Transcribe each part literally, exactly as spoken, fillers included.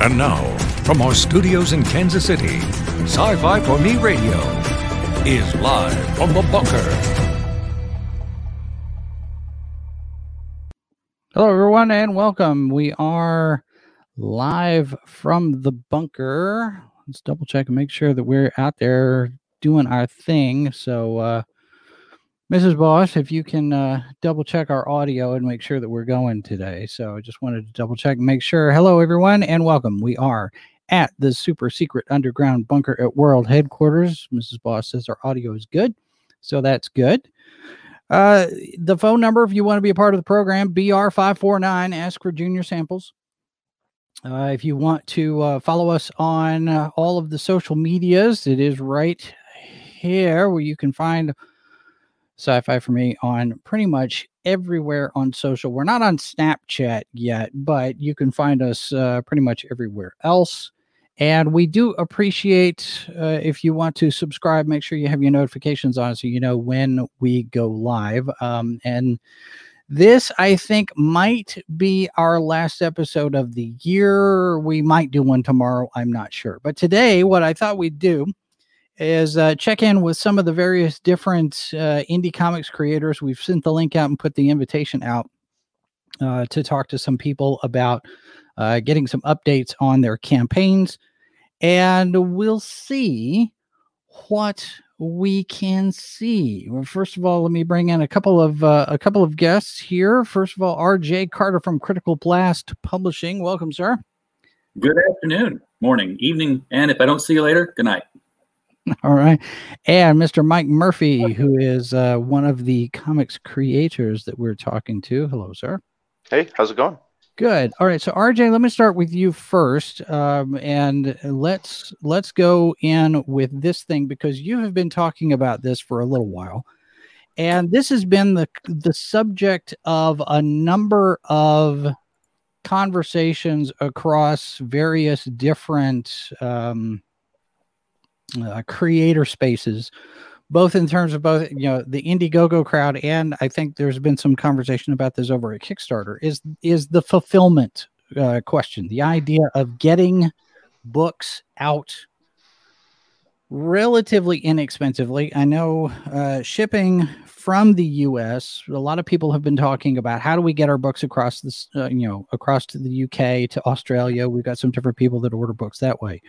And now, from our studios in Kansas City, Sci-Fi for Me Radio is live from the bunker. Hello, everyone, and welcome. We are live from the bunker. Let's double check and make sure that we're out there doing our thing. So, uh, Missus Boss, if you can uh, double check our audio and make sure that we're going today. So I just wanted to double check and make sure. Hello, everyone, and welcome. We are at the super secret underground bunker at world headquarters. Missus Boss says our audio is good, so that's good. Uh, the phone number, if you want to be a part of the program, B R five four nine, ask for junior samples. Uh, if you want to uh, follow us on uh, all of the social medias, it is right here where you can find Sci-Fi for Me on pretty much everywhere on social. We're not on Snapchat yet, but you can find us uh, pretty much everywhere else. And we do appreciate uh, if you want to subscribe, make sure you have your notifications on so you know when we go live. Um, and this, I think, might be our last episode of the year. We might do one tomorrow. I'm not sure. But today, what I thought we'd do is uh, check in with some of the various different uh, indie comics creators. We've sent the link out and put the invitation out uh, to talk to some people about uh, getting some updates on their campaigns. And we'll see what we can see. Well, first of all, let me bring in a couple of uh, a couple of guests here. First of all, R J. Carter from Critical Blast Publishing. Welcome, sir. Good afternoon, morning, evening, and if I don't see you later, good night. All right. And Mister Mike Murphy, who is uh, one of the comics creators that we're talking to. Hello, sir. Hey, how's it going? Good. All right. So, R J, let me start with you first. Um, and let's let's go in with this thing, because you have been talking about this for a little while. And this has been the the subject of a number of conversations across various different um Uh, creator spaces, both in terms of both, you know, the Indiegogo crowd, and I think there's been some conversation about this over at Kickstarter, is is the fulfillment uh, question, the idea of getting books out relatively inexpensively. I know uh, shipping from the U S, a lot of people have been talking about how do we get our books across this, uh, you know, across to the U K, to Australia. We've got some different people that order books that way.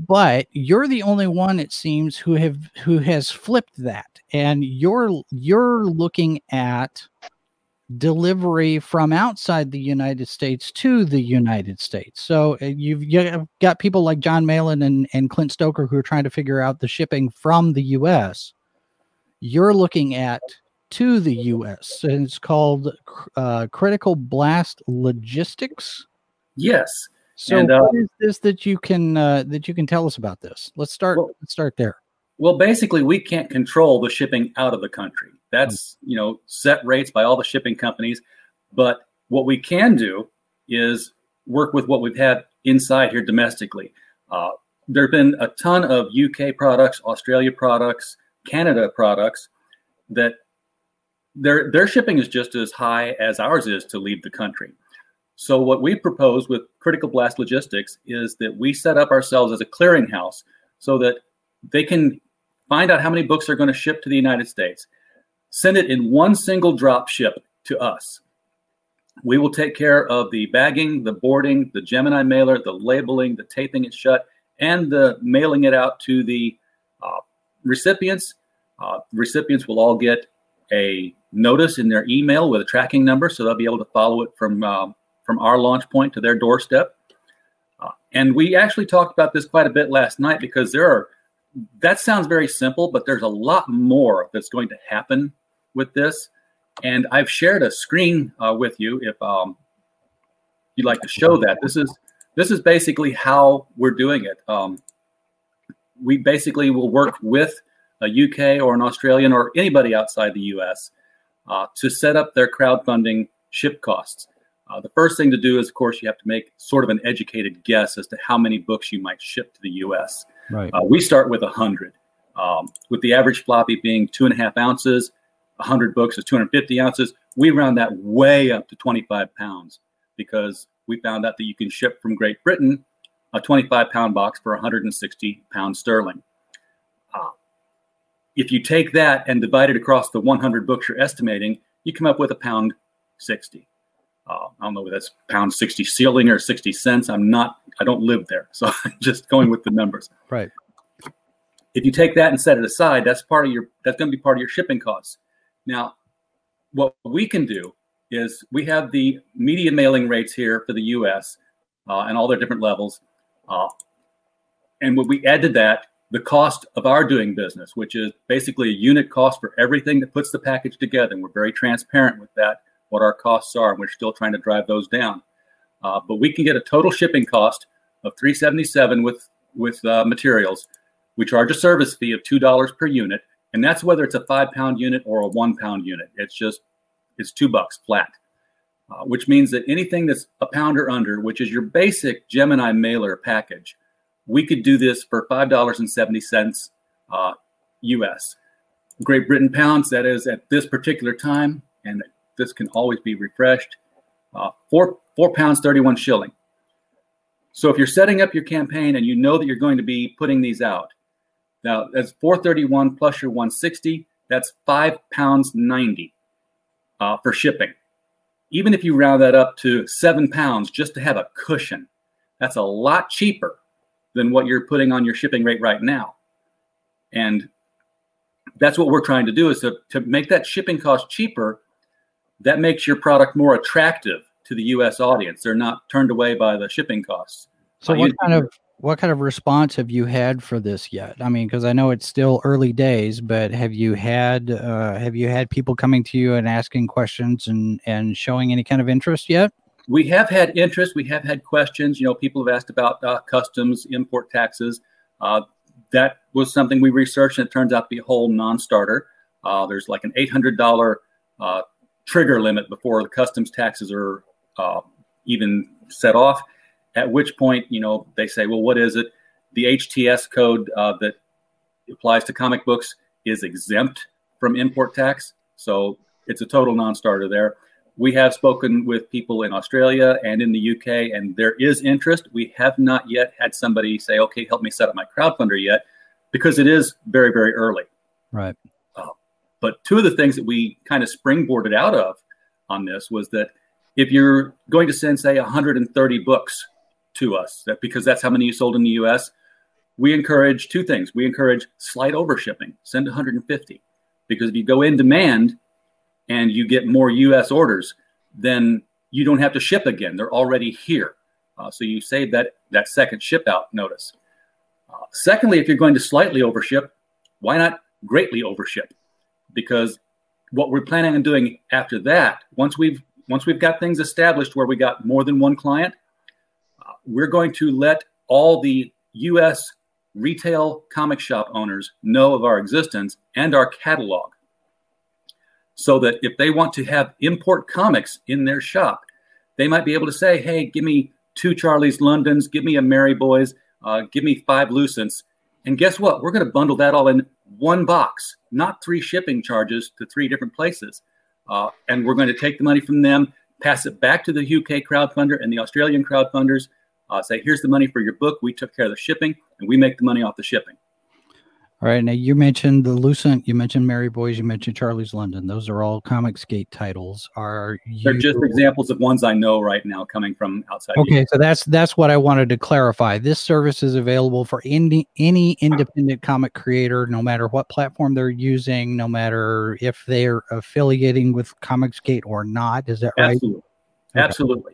But you're the only one, it seems, who have who has flipped that, and you're you're looking at delivery from outside the United States to the United States. So you've, you've got people like John Malin and, and Clint Stoker who are trying to figure out the shipping from the U S. You're looking at to the U S, and it's called uh, Critical Blast Logistics. Yes. So and, uh, what is this that you can uh, that you can tell us about this? Let's start. Well, let's start there. Well, basically, we can't control the shipping out of the country. That's mm-hmm. you know set rates by all the shipping companies. But what we can do is work with what we've had inside here domestically. Uh, there have been a ton of U K products, Australia products, Canada products that their their shipping is just as high as ours is to leave the country. So what we propose with Critical Blast Logistics is that we set up ourselves as a clearinghouse so that they can find out how many books are going to ship to the United States, send it in one single drop ship to us. We will take care of the bagging, the boarding, the Gemini mailer, the labeling, the taping it shut, and the mailing it out to the uh, recipients. Uh, recipients will all get a notice in their email with a tracking number, so they'll be able to follow it from um, from our launch point to their doorstep. Uh, and we actually talked about this quite a bit last night, because there are, that sounds very simple, but there's a lot more that's going to happen with this. And I've shared a screen uh, with you if um, you'd like to show that. This is this is basically how we're doing it. Um, we basically will work with a U K or an Australian or anybody outside the U S uh, to set up their crowdfunding ship costs. Uh, the first thing to do is, of course, you have to make sort of an educated guess as to how many books you might ship to the U S. Right. Uh, we start with one hundred, um, with the average floppy being two and a half ounces. one hundred books is two hundred fifty ounces. We round that way up to twenty-five pounds, because we found out that you can ship from Great Britain a twenty-five pound box for one hundred sixty pounds sterling. Uh, if you take that and divide it across the one hundred books you're estimating, you come up with a pound sixty. Uh, I don't know if that's pound sixty sterling or sixty cents. I'm not, I don't live there. So I'm just going with the numbers. Right. If you take that and set it aside, that's part of your, that's going to be part of your shipping costs. Now, what we can do is we have the media mailing rates here for the U S uh, and all their different levels. Uh, and when we add to that, the cost of our doing business, which is basically a unit cost for everything that puts the package together. And we're very transparent with that, what our costs are. And we're still trying to drive those down. Uh, but we can get a total shipping cost of three hundred seventy-seven dollars with, with uh, materials. We charge a service fee of two dollars per unit. And that's whether it's a five pound unit or a one pound unit. It's just, it's two bucks flat, uh, which means that anything that's a pound or under, which is your basic Gemini mailer package, we could do this for five dollars and seventy cents uh, U S. Great Britain pounds, that is at this particular time, and this can always be refreshed, uh, four, four pounds, thirty-one shilling. So if you're setting up your campaign and you know that you're going to be putting these out, now that's four thirty-one plus your one sixty, that's five pounds ninety uh, for shipping. Even if you round that up to seven pounds just to have a cushion, that's a lot cheaper than what you're putting on your shipping rate right now. And that's what we're trying to do, is to, to make that shipping cost cheaper. That makes your product more attractive to the U S audience. They're not turned away by the shipping costs. So what kind of what kind of response have you had for this yet? I mean, because I know it's still early days, but have you had uh, have you had people coming to you and asking questions and, and showing any kind of interest yet? We have had interest. We have had questions. You know, people have asked about uh, customs, import taxes. Uh, that was something we researched, and it turns out to be a whole non-starter. Uh, there's like an eight hundred dollars uh, trigger limit before the customs taxes are uh, even set off, at which point, you know, they say, well, what is it? The H T S code uh, that applies to comic books is exempt from import tax. So it's a total non-starter there. We have spoken with people in Australia and in the U K, and there is interest. We have not yet had somebody say, okay, help me set up my crowdfunder yet, because it is very, very early. Right. Uh, but two of the things that we kind of springboarded out of on this was that if you're going to send, say, one hundred thirty books to us, that because that's how many you sold in the U S, we encourage two things. We encourage slight overshipping, send one hundred fifty, because if you go in demand and you get more U S orders, then you don't have to ship again. They're already here. Uh, so you save that, that second ship out notice. Uh, secondly, if you're going to slightly overship, why not greatly overship? Because what we're planning on doing after that, once we've, once we've got things established where we got more than one client, uh, we're going to let all the U S retail comic shop owners know of our existence and our catalog, so that if they want to have import comics in their shop, they might be able to say, hey, give me two Charlie's Londons, give me a Mary Boys, uh, give me five Lucents. And guess what? We're going to bundle that all in one box, not three shipping charges to three different places. Uh, and we're going to take the money from them, pass it back to the U K crowdfunder and the Australian crowdfunders, uh, say, here's the money for your book. We took care of the shipping, and we make the money off the shipping. All right, now you mentioned the Lucent, you mentioned Mary Boys, you mentioned Charlie's London. Those are all Comicsgate titles. Are you... They're just examples of ones I know right now coming from outside. Okay, so that's that's what I wanted to clarify. This service is available for any, any independent comic creator, no matter what platform they're using, no matter if they're affiliating with Comicsgate or not. Is that right? Absolutely. Okay. Absolutely.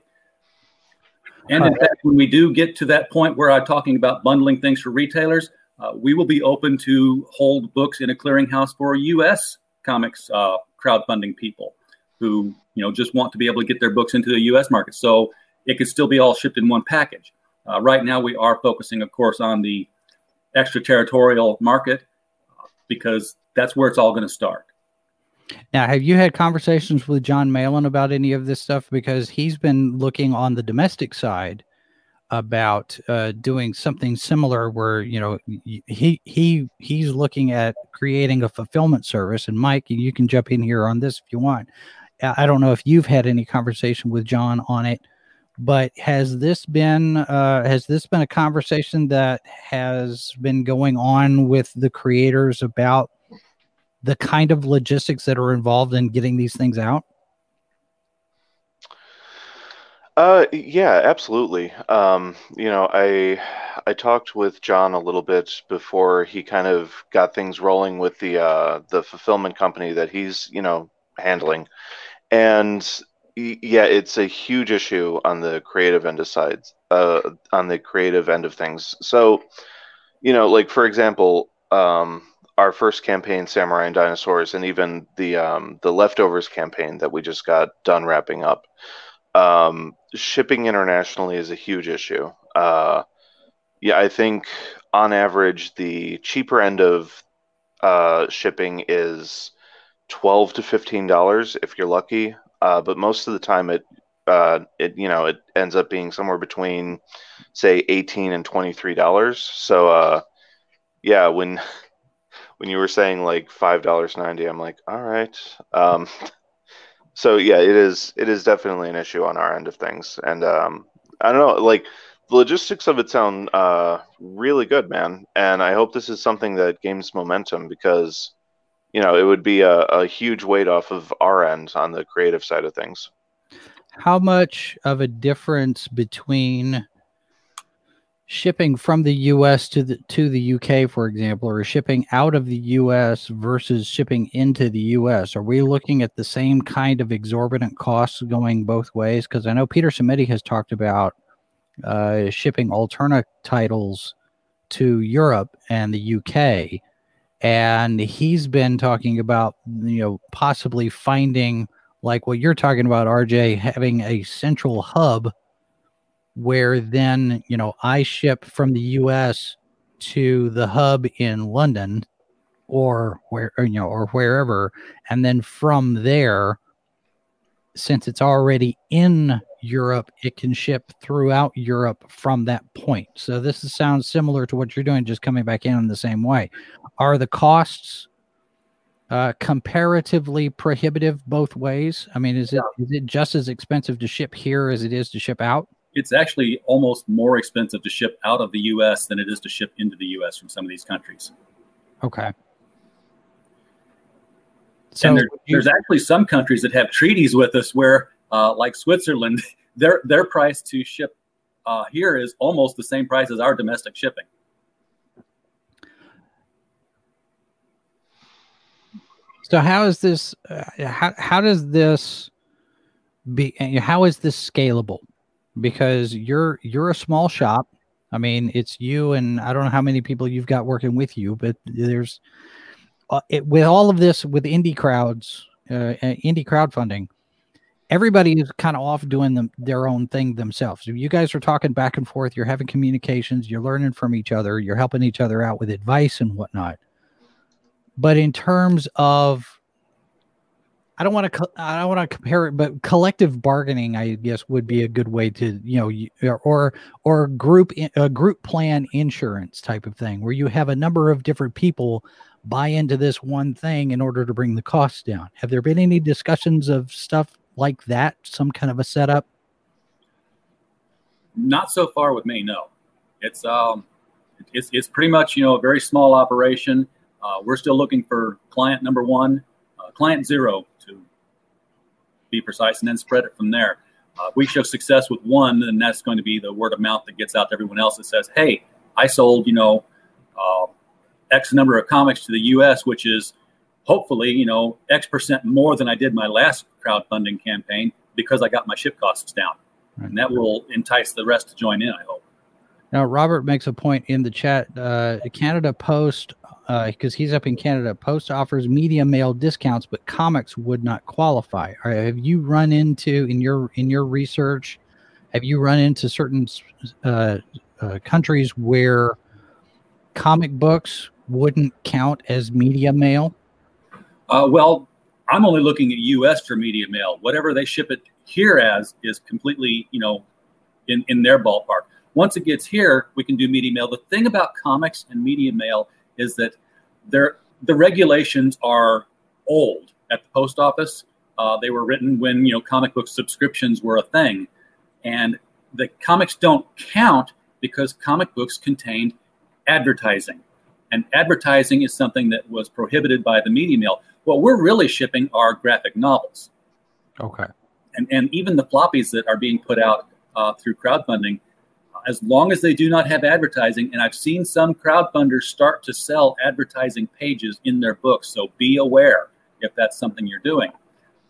And all in right. fact, when we do get to that point where I'm talking about bundling things for retailers, Uh, we will be open to hold books in a clearinghouse for U S comics uh, crowdfunding people who, you know, just want to be able to get their books into the U S market. So it could still be all shipped in one package. Uh, right now, we are focusing, of course, on the extraterritorial market uh, because that's where it's all going to start. Now, have you had conversations with John Malin about any of this stuff? Because he's been looking on the domestic side about uh, doing something similar where, you know, he he he's looking at creating a fulfillment service. And Mike, you can jump in here on this if you want. I don't know if you've had any conversation with John on it But has this been uh, has this been a conversation that has been going on with the creators about the kind of logistics that are involved in getting these things out? Uh, yeah, absolutely. Um, you know, I I talked with John a little bit before he kind of got things rolling with the uh, the fulfillment company that he's you know handling, and. Yeah, it's a huge issue on the creative end of sides, uh, on the creative end of things. So, you know, like for example, um, our first campaign, Samurai and Dinosaurs, and even the um, the Leftovers campaign that we just got done wrapping up. Um, shipping internationally is a huge issue. Uh, yeah, I think on average, the cheaper end of uh, shipping is twelve to fifteen dollars if you're lucky. Uh, but most of the time, it uh, it you know it ends up being somewhere between, say, eighteen and twenty-three dollars. So, uh, yeah, when when you were saying like five dollars ninety, I'm like, all right. Um, so yeah, it is it is definitely an issue on our end of things, and um, I don't know, like the logistics of it sound uh, really good, man. And I hope this is something that gains momentum because. You know, it would be a, a huge weight off of our end on the creative side of things. How much of a difference between shipping from the U S to the to the U K, for example, or shipping out of the U S versus shipping into the U S? Are we looking at the same kind of exorbitant costs going both ways? Because I know Peter Cimetti has talked about uh, shipping alternate titles to Europe and the U K. And he's been talking about, you know, possibly finding like what you're talking about, R J, having a central hub where then, you know, I ship from the U S to the hub in London or where, or, you know, or wherever. And then from there, since it's already in Europe, it can ship throughout Europe from that point. So this is, sounds similar to what you're doing, just coming back in in the same way. Are the costs uh, comparatively prohibitive both ways? I mean, is it is it just as expensive to ship here as it is to ship out? It's actually almost more expensive to ship out of the U S than it is to ship into the U S from some of these countries. Okay. So and there, there's actually some countries that have treaties with us where, uh, like Switzerland, their their price to ship uh, here is almost the same price as our domestic shipping. So how is this? Uh, how how does this be? How is this scalable? Because you're you're a small shop. I mean, it's you and I don't know how many people you've got working with you, but there's uh, it, with all of this with indie crowds, uh, indie crowdfunding. Everybody is kind of off doing them, their own thing themselves. You guys are talking back and forth. You're having communications. You're learning from each other. You're helping each other out with advice and whatnot. But in terms of, I don't want to, I don't want to compare it, but collective bargaining, I guess, would be a good way to, you know, or or group a group plan insurance type of thing, where you have a number of different people buy into this one thing in order to bring the costs down. Have there been any discussions of stuff like that? Some kind of a setup? Not so far with me, no. It's um, it's it's pretty much you know a very small operation. Uh, we're still looking for client number one, uh, client zero to be precise, and then spread it from there. Uh, if we show success with one, then that's going to be the word of mouth that gets out to everyone else that says, hey, I sold, you know, uh, X number of comics to the U S, which is hopefully, you know, X percent more than I did my last crowdfunding campaign because I got my ship costs down. Right. And that will entice the rest to join in, I hope. Now, Robert makes a point in the chat. Uh, Canada Post, because uh, he's up in Canada, Post offers media mail discounts, but comics would not qualify. All right, have you run into in your in your research? Have you run into certain uh, uh, countries where comic books wouldn't count as media mail? Uh, well, I'm only looking at U S for media mail. Whatever they ship it here as is completely, you know, in in their ballpark. Once it gets here, we can do media mail. The thing about comics and media mail is that the regulations are old at the post office. Uh, they were written when, you know, comic book subscriptions were a thing. And the comics don't count because comic books contained advertising. And advertising is something that was prohibited by the media mill. What we're really shipping are graphic novels. Okay. And and even the floppies that are being put out uh, through crowdfunding, as long as they do not have advertising, and I've seen some crowdfunders start to sell advertising pages in their books, so be aware if that's something you're doing.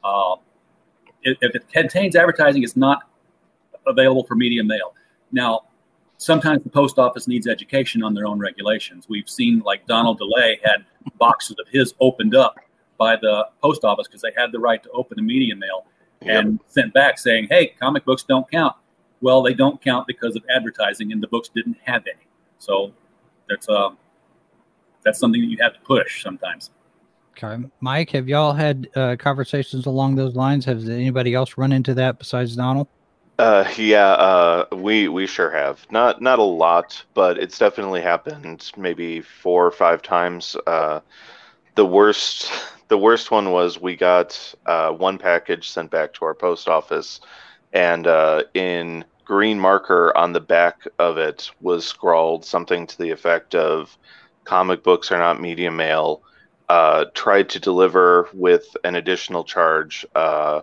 Uh, if, if it contains advertising, it's not available for media mail. Now, sometimes the post office needs education on their own regulations. We've seen, like, Donald DeLay had boxes of his opened up by the post office because they had the right to open the media mail, and yep. sent back saying, hey, comic books don't count. Well, they don't count because of advertising, and the books didn't have any. So that's uh, that's something that you have to push sometimes. Okay. Mike, have y'all had uh, conversations along those lines? Has anybody else run into that besides Donald? Uh, yeah, uh, we we sure have. Not not a lot, but it's definitely happened maybe four or five times. Uh, the worst the worst one was we got uh, one package sent back to our post office, and uh, in... green marker on the back of it was scrawled something to the effect of comic books are not media mail, uh, tried to deliver with an additional charge. Uh,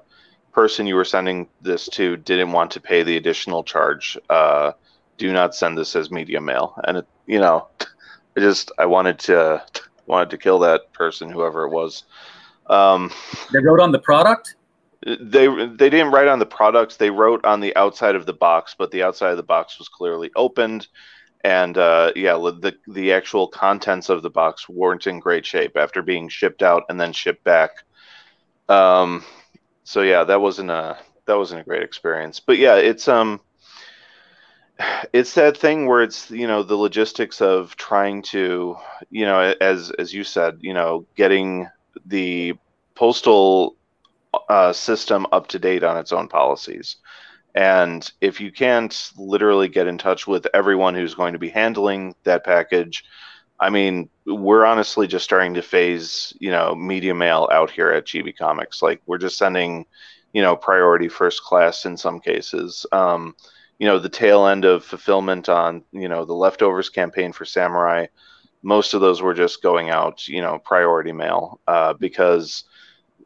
person you were sending this to didn't want to pay the additional charge. Uh, do not send this as media mail. And, it, you know, I just, I wanted to, wanted to kill that person, whoever it was. Um, they wrote on the product? They they didn't write on the products. They wrote on the outside of the box, but the outside of the box was clearly opened, and uh, yeah, the the actual contents of the box weren't in great shape after being shipped out and then shipped back. Um, so yeah, that wasn't a that wasn't a great experience. But yeah, it's um, it's that thing where it's, you know, the logistics of trying to, you know, as as you said, you know, getting the postal Uh, system up to date on its own policies. And if you can't literally get in touch with everyone who's going to be handling that package, I mean, we're honestly just starting to phase, you know, media mail out here at G B Comics. Like, we're just sending, you know, priority first class in some cases. Um, you know, the tail end of fulfillment on, you know, the Leftovers campaign for Samurai, most of those were just going out, you know, priority mail, uh, because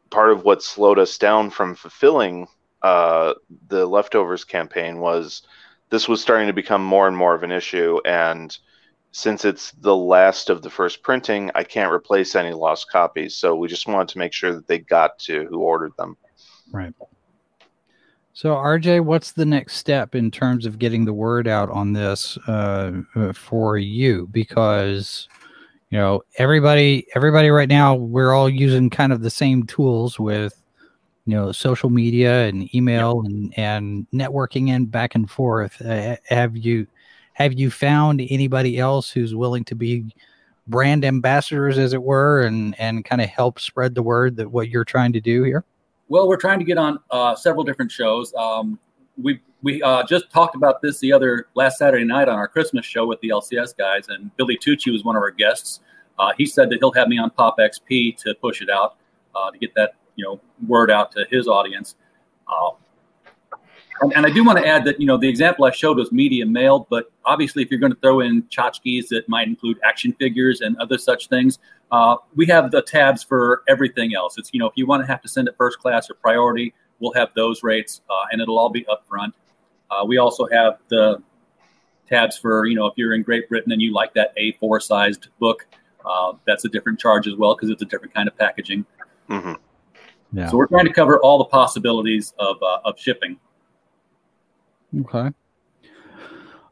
part of what slowed us down from fulfilling uh, the Leftovers campaign was this was starting to become more and more of an issue. And since it's the last of the first printing, I can't replace any lost copies. So we just wanted to make sure that they got to who ordered them. Right. So, R J, what's the next step in terms of getting the word out on this uh, for you? Because... you know, everybody, everybody right now, we're all using kind of the same tools with, you know, social media and email and, and networking and back and forth. Uh, have you, have you found anybody else who's willing to be brand ambassadors, as it were, and, and kind of help spread the word that what you're trying to do here? Well, we're trying to get on uh, several different shows. Um, we we uh, just talked about this the other last Saturday night on our Christmas show with the L C S guys, and Billy Tucci was one of our guests. Uh, he said that he'll have me on Pop X P to push it out, uh, to get that, you know, word out to his audience. Uh, and, and I do want to add that, you know, the example I showed was media mail, but obviously if you're going to throw in tchotchkes that might include action figures and other such things, uh, we have the tabs for everything else. It's, you know, if you want to have to send it first class or priority, we'll have those rates, uh, and it'll all be up front. Uh, we also have the tabs for, you know, if you're in Great Britain and you like that A four sized book, uh, that's a different charge as well because it's a different kind of packaging. Mm-hmm. Yeah. So we're trying to cover all the possibilities of uh, of shipping. Okay.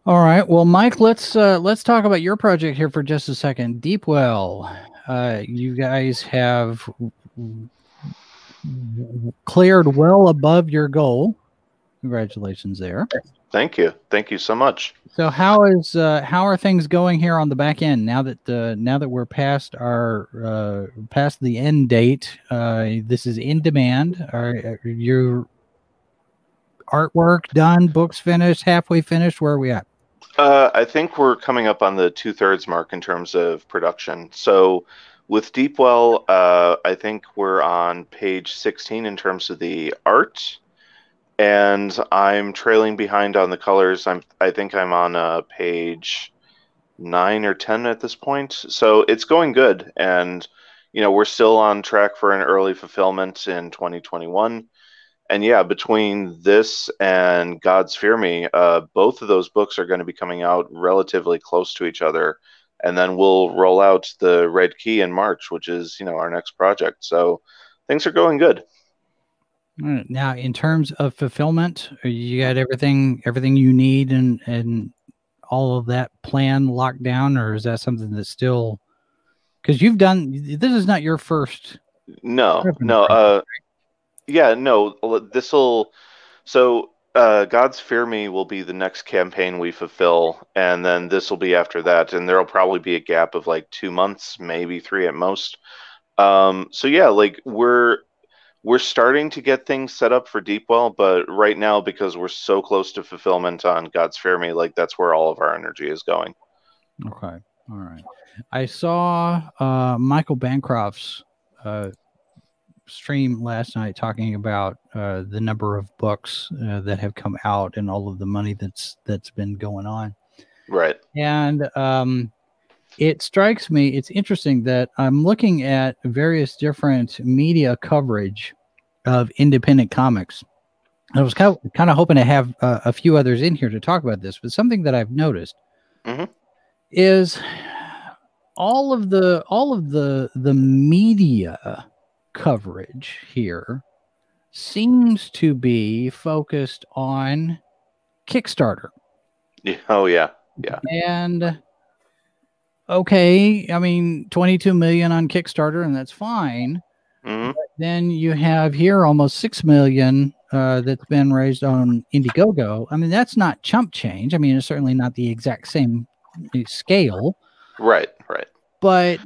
All right. Well, Mike, let's uh, let's talk about your project here for just a second. Deepwell, uh, you guys have cleared well above your goal. Congratulations there. Thank you. Thank you so much. So how is uh, how are things going here on the back end now that uh, now that we're past our uh, past the end date? Uh, this is in demand. Are, are your artwork done? Books finished? Halfway finished? Where are we at? Uh, I think we're coming up on the two thirds mark in terms of production. So with Deepwell, uh, I think we're on page sixteen in terms of the art. and I'm trailing behind on the colors. I'm I think I'm on uh, page nine or ten at this point, so it's going good. And you know, we're still on track for an early fulfillment in twenty twenty-one. And yeah, between this and Gods Fear Me, uh, both of those books are going to be coming out relatively close to each other. And then we'll roll out The Red Key in March, which is, you know, our next project. So things are going good. All right. Now, in terms of fulfillment, you got everything, everything you need and, and all of that plan locked down, or is that something that's still, because you've done, this is not your first. No, no. Uh, yeah, no, this will, so uh, Gods Fear Me will be the next campaign we fulfill, and then this will be after that, and there will probably be a gap of like two months, maybe three at most. Um, so yeah, like we're, we're starting to get things set up for Deepwell, but right now, because we're so close to fulfillment on Gods Fear Me, like that's where all of our energy is going. Okay, all right. I saw uh, Michael Bancroft's uh, stream last night talking about uh, the number of books uh, that have come out and all of the money that's that's been going on. Right. And um, it strikes me, it's interesting that I'm looking at various different media coverage of independent comics. I was kind of, kind of hoping to have uh, a few others in here to talk about this, but something that I've noticed mm-hmm. is all of the all of the the media coverage here seems to be focused on Kickstarter. Oh yeah, yeah. And okay, I mean, twenty-two million on Kickstarter, and that's fine. Mm-hmm. But then you have here almost six million uh, that's been raised on Indiegogo. I mean, that's not chump change. I mean, it's certainly not the exact same scale. Right, right. But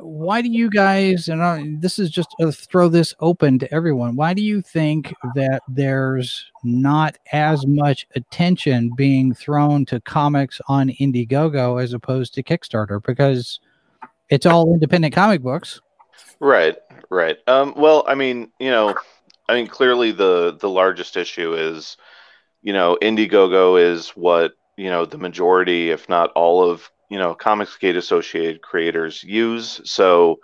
why do you guys, and I, this is just a throw this open to everyone, why do you think that there's not as much attention being thrown to comics on Indiegogo as opposed to Kickstarter? Because it's all independent comic books. Right, right. Um, well, I mean, you know, I mean, clearly the, the largest issue is, you know, Indiegogo is what, you know, the majority, if not all of, you know, Comicsgate associated creators use. So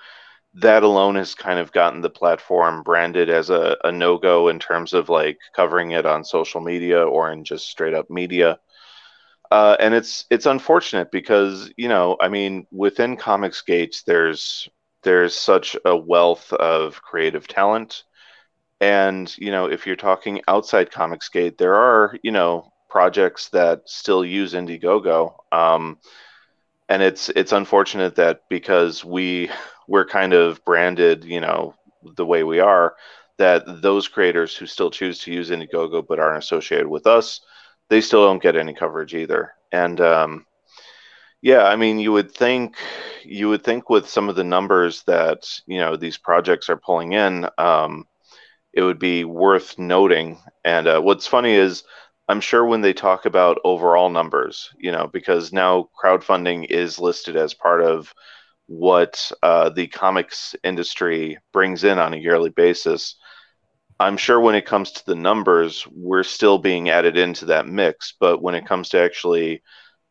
that alone has kind of gotten the platform branded as a, a no-go in terms of like covering it on social media or in just straight up media. Uh, and it's, it's unfortunate because, you know, I mean, within Comicsgate, there's, there's such a wealth of creative talent. And, you know, if you're talking outside Comicsgate, there are, you know, projects that still use Indiegogo. Um, And it's it's unfortunate that because we we're kind of branded, you know, the way we are, that those creators who still choose to use Indiegogo but aren't associated with us, they still don't get any coverage either. And um, yeah, I mean, you would think you would think with some of the numbers that, you know, these projects are pulling in, um, it would be worth noting. And uh, what's funny is, I'm sure when they talk about overall numbers, you know, because now crowdfunding is listed as part of what uh, the comics industry brings in on a yearly basis. I'm sure when it comes to the numbers, we're still being added into that mix. But when it comes to actually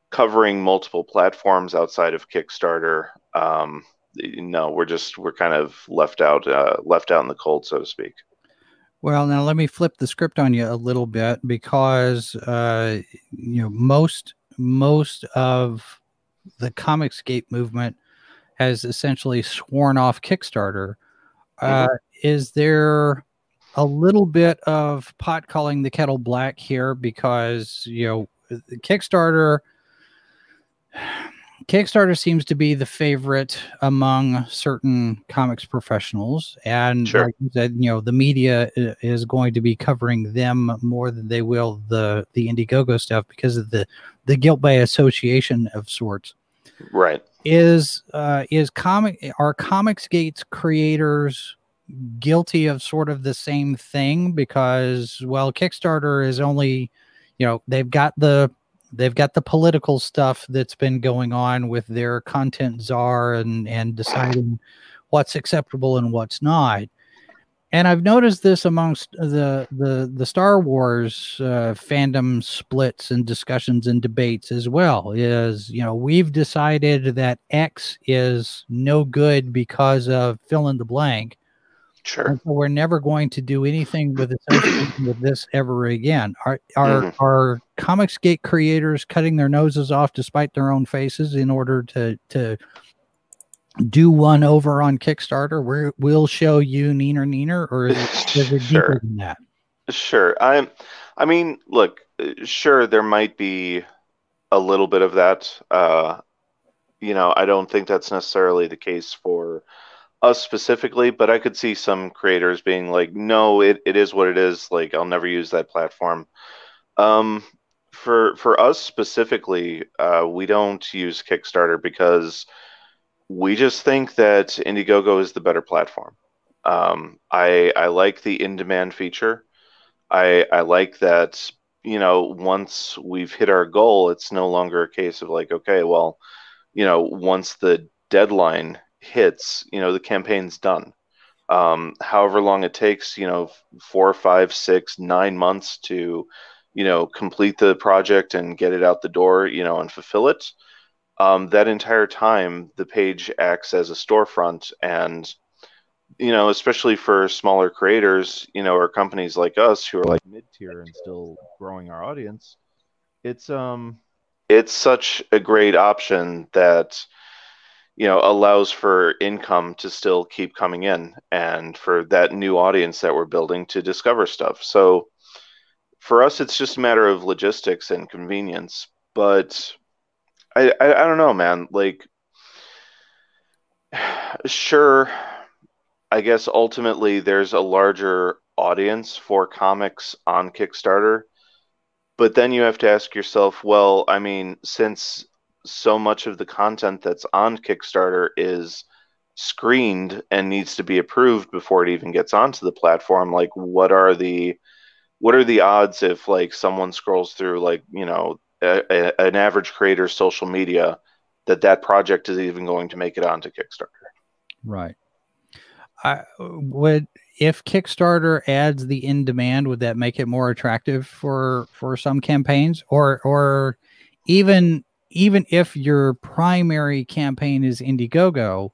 covering multiple platforms outside of Kickstarter, um, no, we're just we're kind of left out, uh, left out in the cold, so to speak. Well, now let me flip the script on you a little bit because, uh, you know, most, most of the Comicsgate movement has essentially sworn off Kickstarter. Uh, mm-hmm. Is there a little bit of pot calling the kettle black here? Because, you know, Kickstarter, Kickstarter seems to be the favorite among certain comics professionals, and sure. Like you said, you know, the media is going to be covering them more than they will the the Indiegogo stuff because of the the guilt by association of sorts. Right? Is uh, is comic are Comicsgate's creators guilty of sort of the same thing? Because, well, Kickstarter is only, you know, they've got the They've got the political stuff that's been going on with their content czar and, and deciding what's acceptable and what's not. And I've noticed this amongst the the the Star Wars uh, fandom splits and discussions and debates as well. Is, you know, we've decided that X is no good because of fill in the blank. Sure. So we're never going to do anything with this, with this ever again. Are are mm-hmm. are Comicsgate creators cutting their noses off despite their own faces in order to to do one over on Kickstarter, where we'll show you neener neener, or is it, is it sure. deeper than that? Sure. I'm, I mean, look, sure, there might be a little bit of that. Uh, you know, I don't think that's necessarily the case for us specifically, but I could see some creators being like, no, it, it is what it is. Like, I'll never use that platform. Um, for, for us specifically, uh, we don't use Kickstarter because we just think that Indiegogo is the better platform. Um, I, I like the in-demand feature. I, I like that, you know, once we've hit our goal, it's no longer a case of like, okay, well, you know, once the deadline hits, you know, the campaign's done. Um, however long it takes, you know, four, five, six, nine months to, you know, complete the project and get it out the door, you know, and fulfill it. Um, that entire time, the page acts as a storefront, and, you know, especially for smaller creators, you know, or companies like us who are like mid-tier and still growing our audience, it's um, it's such a great option that, you know, allows for income to still keep coming in, and for that new audience that we're building to discover stuff. So, for us, it's just a matter of logistics and convenience, but I, I don't know, man. Like, sure, I guess ultimately there's a larger audience for comics on Kickstarter, but then you have to ask yourself, well, I mean, since so much of the content that's on Kickstarter is screened and needs to be approved before it even gets onto the platform, like, what are the what are the odds if, like, someone scrolls through, like, you know, A, a, an average creator's social media, that that project is even going to make it onto Kickstarter? Right. I would, if Kickstarter adds the in demand, would that make it more attractive for, for some campaigns, or, or even, even if your primary campaign is Indiegogo,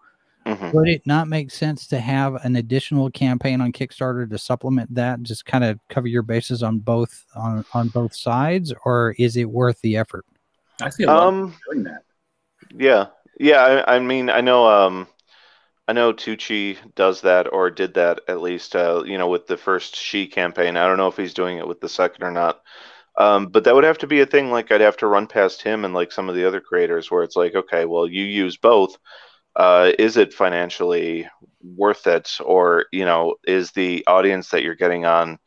mm-hmm. would it not make sense to have an additional campaign on Kickstarter to supplement that, just kind of cover your bases on both on, on both sides, or is it worth the effort? I see a lot um, of doing that. Yeah, yeah. I, I mean, I know, um, I know Tucci does that, or did that at least. Uh, you know, with the first She campaign. I don't know if he's doing it with the second or not. Um, but that would have to be a thing. Like, I'd have to run past him and like some of the other creators, where it's like, okay, well, you use both. Uh, is it financially worth it? Or, you know, is the audience that you're getting on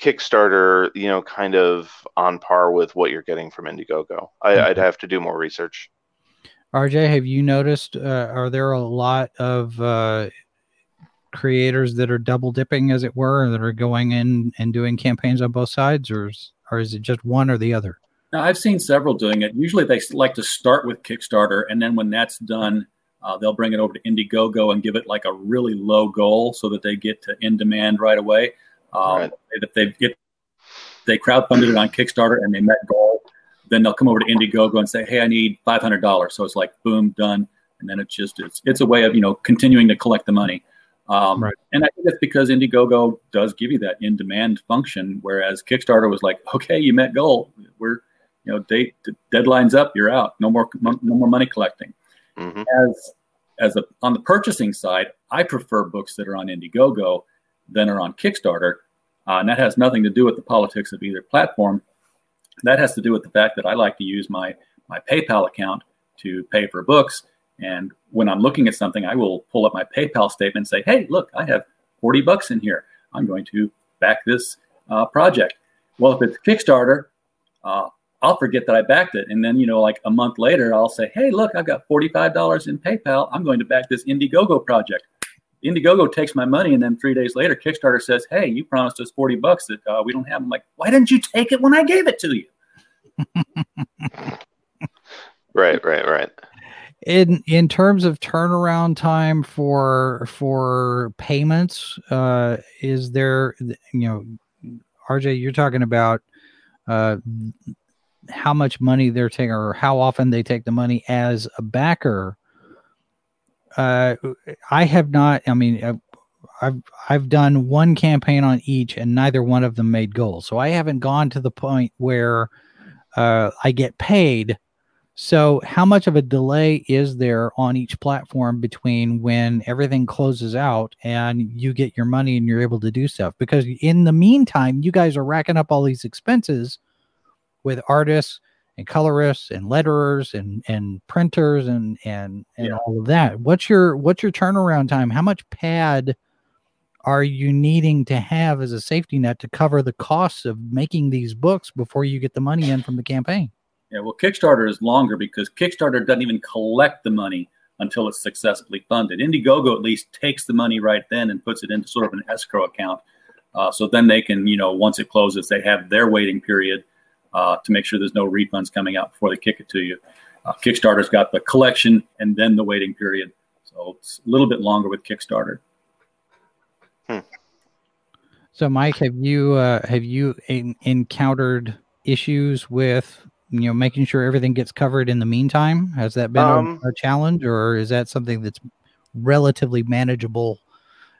Kickstarter, you know, kind of on par with what you're getting from Indiegogo? I, mm-hmm. I'd have to do more research. R J, have you noticed, uh, are there a lot of uh, creators that are double dipping, as it were, that are going in and doing campaigns on both sides, or, or is it just one or the other? No, I've seen several doing it. Usually they like to start with Kickstarter, and then when that's done, Uh, they'll bring it over to Indiegogo and give it like a really low goal so that they get to in demand right away. Um, right. If they get, they crowdfunded it on Kickstarter and they met goal, then they'll come over to Indiegogo and say, "Hey, I need five hundred dollars." So it's like, boom, done. And then it's just, it's, it's a way of, you know, continuing to collect the money. Um, right. And I think that's because Indiegogo does give you that in demand function. Whereas Kickstarter was like, okay, you met goal. We're, you know, date deadline's up, you're out. No more, no, no more money collecting. Mm-hmm. As as a, on the purchasing side, I prefer books that are on Indiegogo than are on Kickstarter, uh, and that has nothing to do with the politics of either platform. That has to do with the fact that I like to use my my PayPal account to pay for books, and when I'm looking at something, I will pull up my PayPal statement and say, "Hey, look, I have forty bucks in here. I'm going to back this uh, project." Well, if it's Kickstarter, uh, I'll forget that I backed it. And then, you know, like a month later, I'll say, hey, look, I've got forty-five dollars in PayPal. I'm going to back this Indiegogo project. Indiegogo takes my money. And then three days later, Kickstarter says, hey, you promised us forty bucks that uh, we don't have. I'm like, why didn't you take it when I gave it to you? Right, right, right. In in terms of turnaround time for for payments, uh, is there, you know, R J, you're talking about uh, how much money they're taking or how often they take the money as a backer. Uh, I have not. I mean, I've, I've I've done one campaign on each, and neither one of them made goals. So I haven't gone to the point where uh, I get paid. So how much of a delay is there on each platform between when everything closes out and you get your money and you're able to do stuff? Because in the meantime, you guys are racking up all these expenses with artists and colorists and letterers and, and printers and, and, and yeah. all of that. What's your, what's your turnaround time? How much pad are you needing to have as a safety net to cover the costs of making these books before you get the money in from the campaign? Yeah, well, Kickstarter is longer because Kickstarter doesn't even collect the money until it's successfully funded. Indiegogo at least takes the money right then and puts it into sort of an escrow account. Uh, so then they can, you know, once it closes, they have their waiting period uh, to make sure there's no refunds coming out before they kick it to you. Uh, Kickstarter's got the collection and then the waiting period. So it's a little bit longer with Kickstarter. Hmm. So, Mike, have you uh, have you in- encountered issues with, you know, making sure everything gets covered in the meantime? Has that been um, a, a challenge, or is that something that's relatively manageable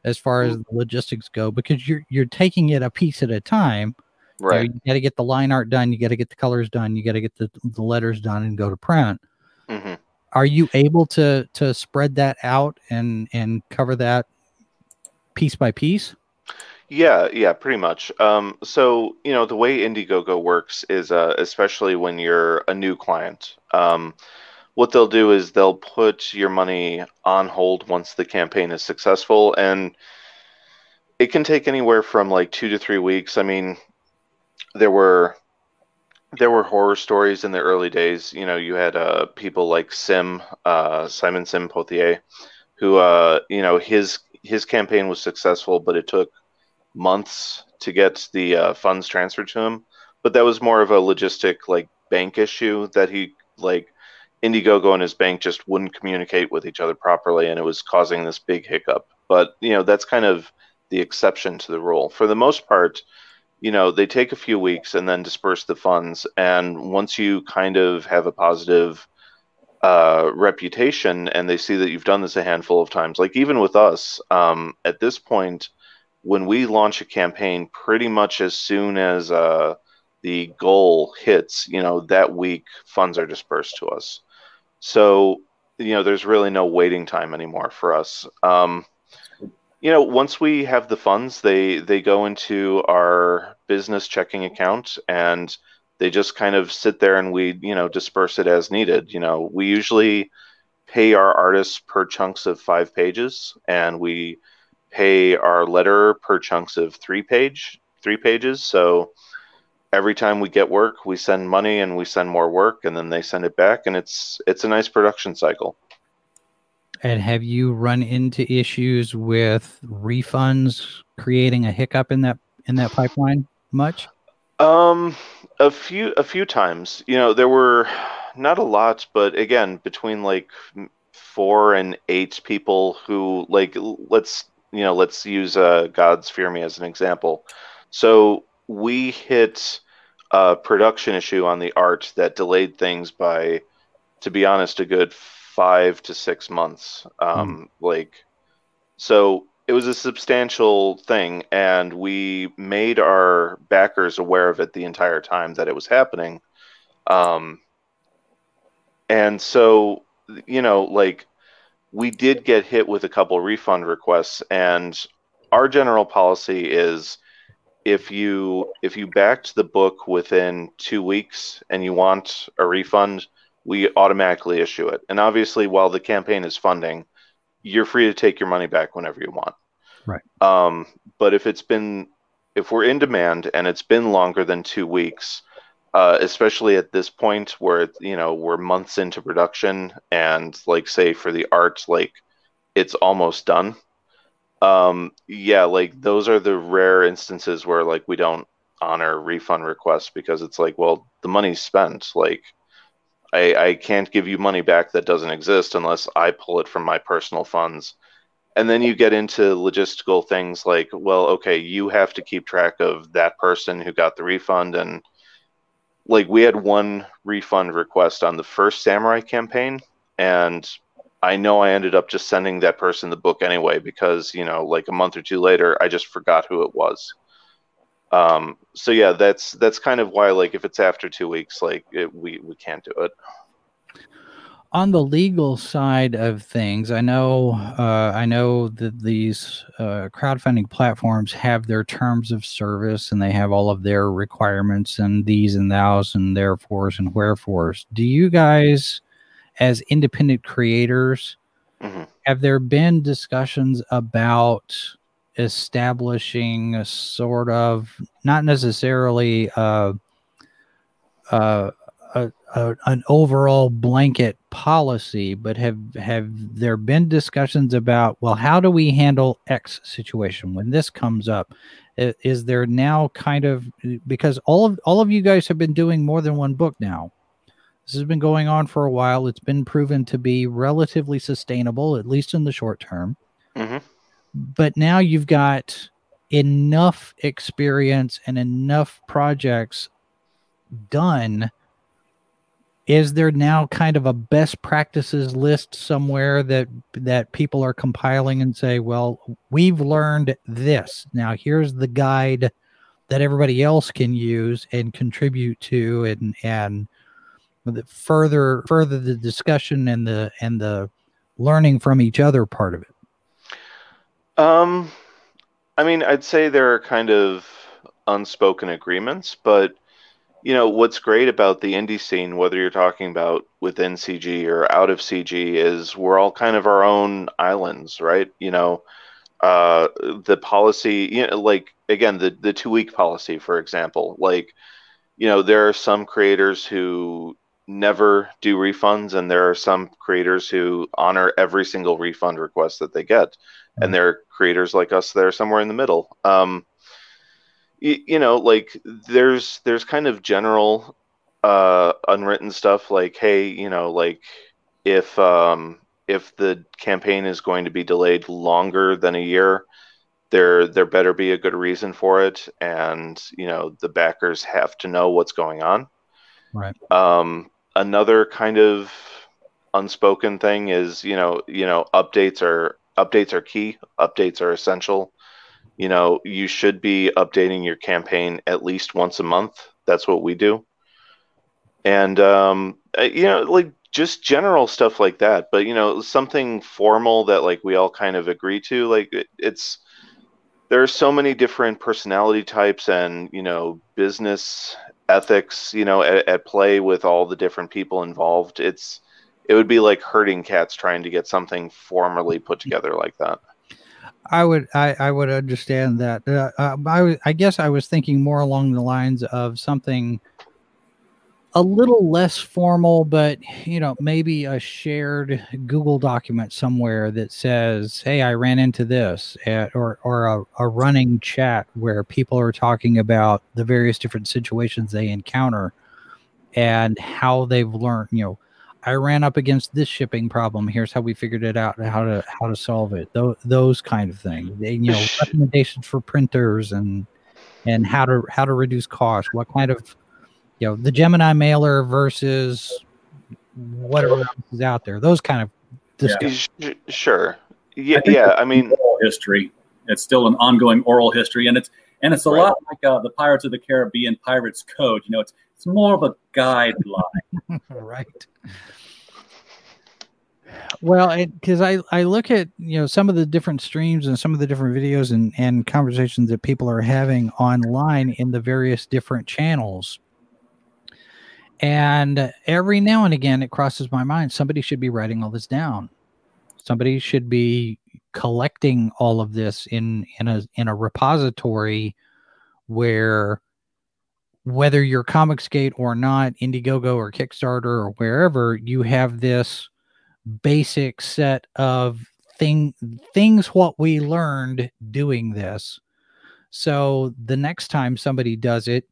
as far as the logistics go? Because you're, you're taking it a piece at a time, right? You know, you got to get the line art done. You got to get the colors done. You got to get the, the letters done and go to print. Mm-hmm. Are you able to, to spread that out and, and cover that piece by piece? Yeah, yeah, pretty much. Um, so, you know, the way Indiegogo works is, uh, especially when you're a new client, um, what they'll do is they'll put your money on hold once the campaign is successful, and it can take anywhere from like two to three weeks. I mean, there were there were horror stories in the early days. You know, you had uh, people like Sim, uh, Simon Sim Pothier, who, uh, you know, his his campaign was successful, but it took months to get the uh, funds transferred to him. But that was more of a logistic, like, bank issue that he, like, Indiegogo and his bank just wouldn't communicate with each other properly, and it was causing this big hiccup. But, you know, that's kind of the exception to the rule. For the most part, you know, they take a few weeks and then disperse the funds, and once you kind of have a positive uh, reputation and they see that you've done this a handful of times, like, even with us, um, at this point, when we launch a campaign, pretty much as soon as uh, the goal hits, you know, that week funds are dispersed to us. So, you know, there's really no waiting time anymore for us. Um, you know, once we have the funds, they, they go into our business checking account, and they just kind of sit there and we, you know, disperse it as needed. You know, we usually pay our artists per chunks of five pages, and we pay our letterer per chunks of three page, three pages. So every time we get work, we send money and we send more work, and then they send it back, and it's it's a nice production cycle. And have you run into issues with refunds creating a hiccup in that in that pipeline much? Um, a few a few times. You know, there were not a lot, but again, between like four and eight people who, like, let's. You know, let's use uh, Gods Fear Me as an example. So we hit a production issue on the art that delayed things by, to be honest, a good five to six months. Um, mm. Like, so it was a substantial thing, and we made our backers aware of it the entire time that it was happening. Um, and so, you know, like, we did get hit with a couple refund requests, and our general policy is if you if you backed the book within two weeks and you want a refund, we automatically issue it. And obviously, while the campaign is funding, you're free to take your money back whenever you want. Right. Um, but if it's been if we're in demand and it's been longer than two weeks, Uh, especially at this point where, you know, we're months into production and, like, say for the art, like, it's almost done. Um, yeah, like, those are the rare instances where, like, we don't honor refund requests because it's like, well, the money's spent. Like, I, I can't give you money back that doesn't exist unless I pull it from my personal funds. And then you get into logistical things like, well, okay, you have to keep track of that person who got the refund. And like, we had one refund request on the first Samurai campaign, and I know I ended up just sending that person the book anyway, because, you know, like a month or two later, I just forgot who it was. Um, so yeah, that's, that's kind of why, like, if it's after two weeks, like it, we, we can't do it. On the legal side of things, I know, uh, I know that these, uh, crowdfunding platforms have their terms of service, and they have all of their requirements and these and thous and therefores and wherefores. Do you guys, as independent creators, mm-hmm. have there been discussions about establishing a sort of, not necessarily uh, uh, a, a, an overall blanket policy, but have, have there been discussions about, well, how do we handle X situation when this comes up? Is, is there now kind of, because all of, all of you guys have been doing more than one book now. This has been going on for a while. It's been proven to be relatively sustainable, at least in the short term. Mm-hmm. But now you've got enough experience and enough projects done. Is there now kind of a best practices list somewhere that that people are compiling and say, well, we've learned this. Now here's the guide that everybody else can use and contribute to, and and further further the discussion and the and the learning from each other part of it? um I mean, I'd say there are kind of unspoken agreements, but you know what's great about the indie scene, whether you're talking about within C G or out of C G, is we're all kind of our own islands, right? You know uh the policy, you know, like again, the the two week policy, for example, like you know there are some creators who never do refunds, and there are some creators who honor every single refund request that they get, and there are creators like us that are somewhere in the middle. Um you, you know like there's there's kind of general uh unwritten stuff like, hey, you know like if um if the campaign is going to be delayed longer than a year, there there better be a good reason for it, and you know the backers have to know what's going on, right? Um another kind of unspoken thing is, you know, you know, updates are updates are key. Updates are essential. You know, you should be updating your campaign at least once a month. That's what we do. And um, you know, like just general stuff like that. But you know, something formal that like we all kind of agree to. Like it, it's there are so many different personality types and you know business ethics, you know, at, at play with all the different people involved. It's, it would be like herding cats trying to get something formally put together like that. I would, I, I would understand that. Uh, uh, I, I guess I was thinking more along the lines of something a little less formal, but you know, maybe a shared Google document somewhere that says, hey, I ran into this, at, or, or a, a running chat where people are talking about the various different situations they encounter and how they've learned, you know, I ran up against this shipping problem. Here's how we figured it out and how to, how to solve it. Those, those kind of things, they, you know, recommendations for printers and, and how to, how to reduce costs, what kind of, you know, the Gemini mailer versus whatever else is out there. Those kind of discussions. Yeah. Sure. Yeah. I yeah. I mean, oral history. It's still an ongoing oral history, and it's and it's a right. lot like uh, the Pirates of the Caribbean Pirates Code. You know, it's it's more of a guideline. Right. Well, because I, I look at, you know, some of the different streams and some of the different videos and, and conversations that people are having online in the various different channels. And every now and again, it crosses my mind, somebody should be writing all this down. Somebody should be collecting all of this in, in a, in a repository where, whether you're Comicsgate or not, Indiegogo or Kickstarter or wherever, you have this basic set of thing, things, what we learned doing this. So the next time somebody does it,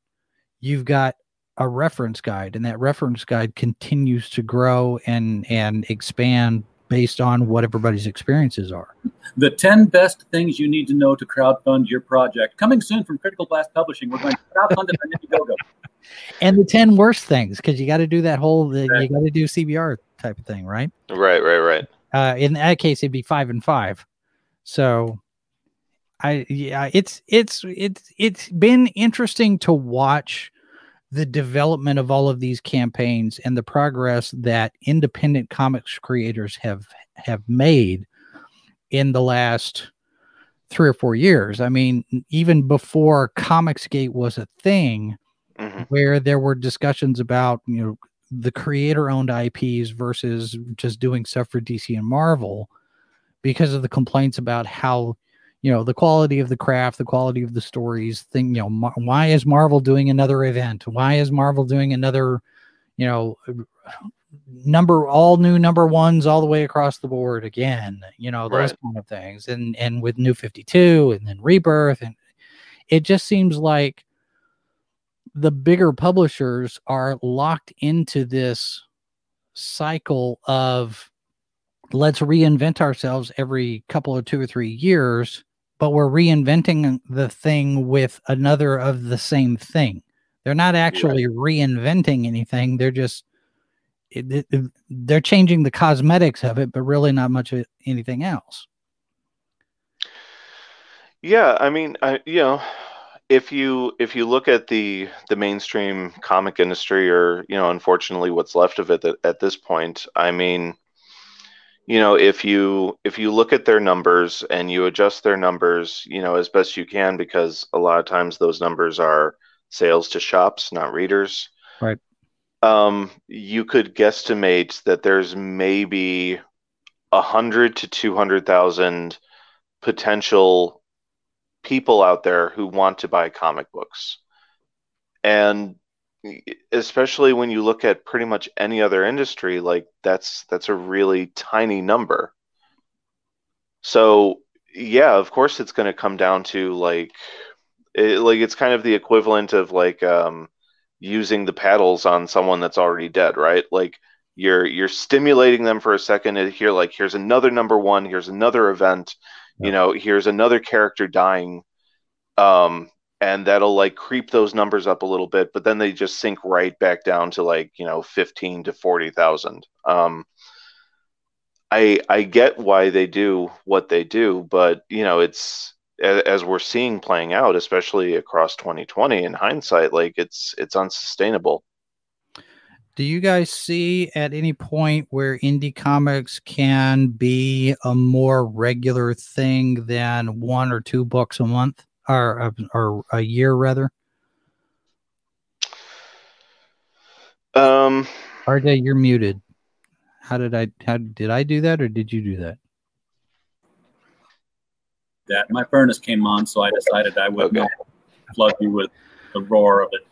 you've got a reference guide, and that reference guide continues to grow and and expand based on what everybody's experiences are. The ten best things you need to know to crowdfund your project. Coming soon from Critical Blast Publishing, we're going to crowdfund it on Indiegogo. And the ten worst things, because you got to do that whole, the, right. you got to do C B R type of thing, right? Right, right, right. Uh, in that case, it'd be five and five. So, I yeah, it's it's it's it's been interesting to watch the development of all of these campaigns and the progress that independent comics creators have have made in the last three or four years. I mean, even before Comicsgate was a thing, mm-hmm. where there were discussions about, you know, the creator-owned I Ps versus just doing stuff for D C and Marvel, because of the complaints about how, you know, the quality of the craft, the quality of the stories thing, you know, Mar- why is Marvel doing another event? Why is Marvel doing another, you know, number, all new number ones all the way across the board again, you know, those right. kind of things. And, and with New fifty-two and then Rebirth. And it just seems like the bigger publishers are locked into this cycle of, let's reinvent ourselves every couple of two or three years, but we're reinventing the thing with another of the same thing. They're not actually yeah. reinventing anything. They're just, it, it, they're changing the cosmetics of it, but really not much of anything else. Yeah. I mean, I, you know, if you, if you look at the, the mainstream comic industry, or, you know, unfortunately what's left of it at, at this point, I mean, you know, if you if you look at their numbers and you adjust their numbers, you know, as best you can, because a lot of times those numbers are sales to shops, not readers. Right. Um, you could guesstimate that there's maybe a hundred to two hundred thousand potential people out there who want to buy comic books, and especially when you look at pretty much any other industry, like that's that's a really tiny number. So yeah, of course it's going to come down to like it, like it's kind of the equivalent of like um using the paddles on someone that's already dead, right? Like you're you're stimulating them for a second and here like here's another number one, here's another event, yeah. you know, here's another character dying, um and that'll like creep those numbers up a little bit, but then they just sink right back down to like, you know, fifteen to forty thousand. Um, I I get why they do what they do, but you know, it's as we're seeing playing out, especially across twenty twenty. In hindsight, like it's it's unsustainable. Do you guys see at any point where indie comics can be a more regular thing than one or two books a month? Or, or a year rather. Um, R J, you're muted. How did I? How did I do that, or did you do that? That my furnace came on, so I decided I would okay. flood you with the roar of it.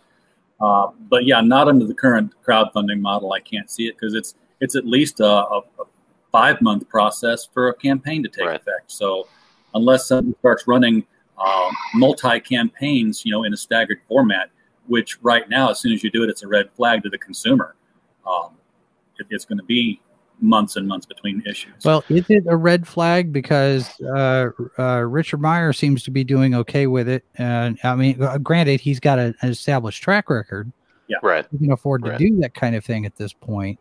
Uh, but yeah, not under the current crowdfunding model. I can't see it because it's it's at least a, a, a five month process for a campaign to take right. effect. So unless somebody starts running. Um, multi-campaigns, you know, in a staggered format, which right now, as soon as you do it, it's a red flag to the consumer. Um, it, it's going to be months and months between issues. Well, is it a red flag? Because uh, uh, Richard Meyer seems to be doing okay with it. And I mean, granted, he's got a, an established track record. Yeah, right. He can afford to right. do that kind of thing at this point.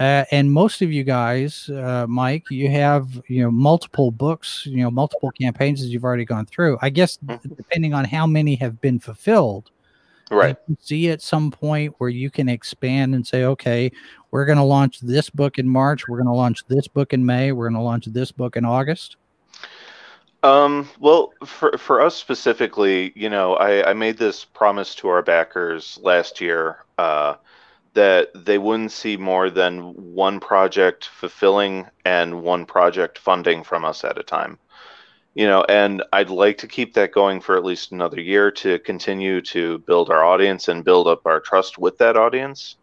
Uh, and most of you guys, uh, Mike, you have, you know, multiple books, you know, multiple campaigns as you've already gone through. I guess mm-hmm. depending on how many have been fulfilled, right? You see at some point where you can expand and say, okay, we're going to launch this book in March. We're going to launch this book in May. We're going to launch this book in August. Um, well, for for us specifically, you know, I, I made this promise to our backers last year, uh, that they wouldn't see more than one project fulfilling and one project funding from us at a time, you know, and I'd like to keep that going for at least another year to continue to build our audience and build up our trust with that audience.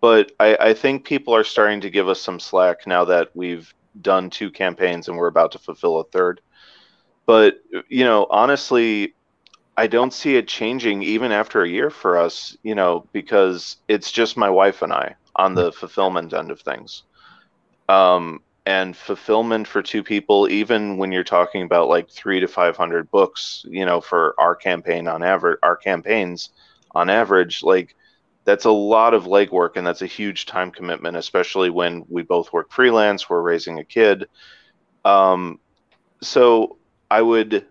But I, I think people are starting to give us some slack now that we've done two campaigns and we're about to fulfill a third. But, you know, honestly, I don't see it changing even after a year for us, you know, because it's just my wife and I on the fulfillment end of things. Um, and fulfillment for two people, even when you're talking about like three to five hundred books, you know, for our campaign on average, our campaigns on average, like that's a lot of legwork and that's a huge time commitment, especially when we both work freelance, we're raising a kid. Um, so I would,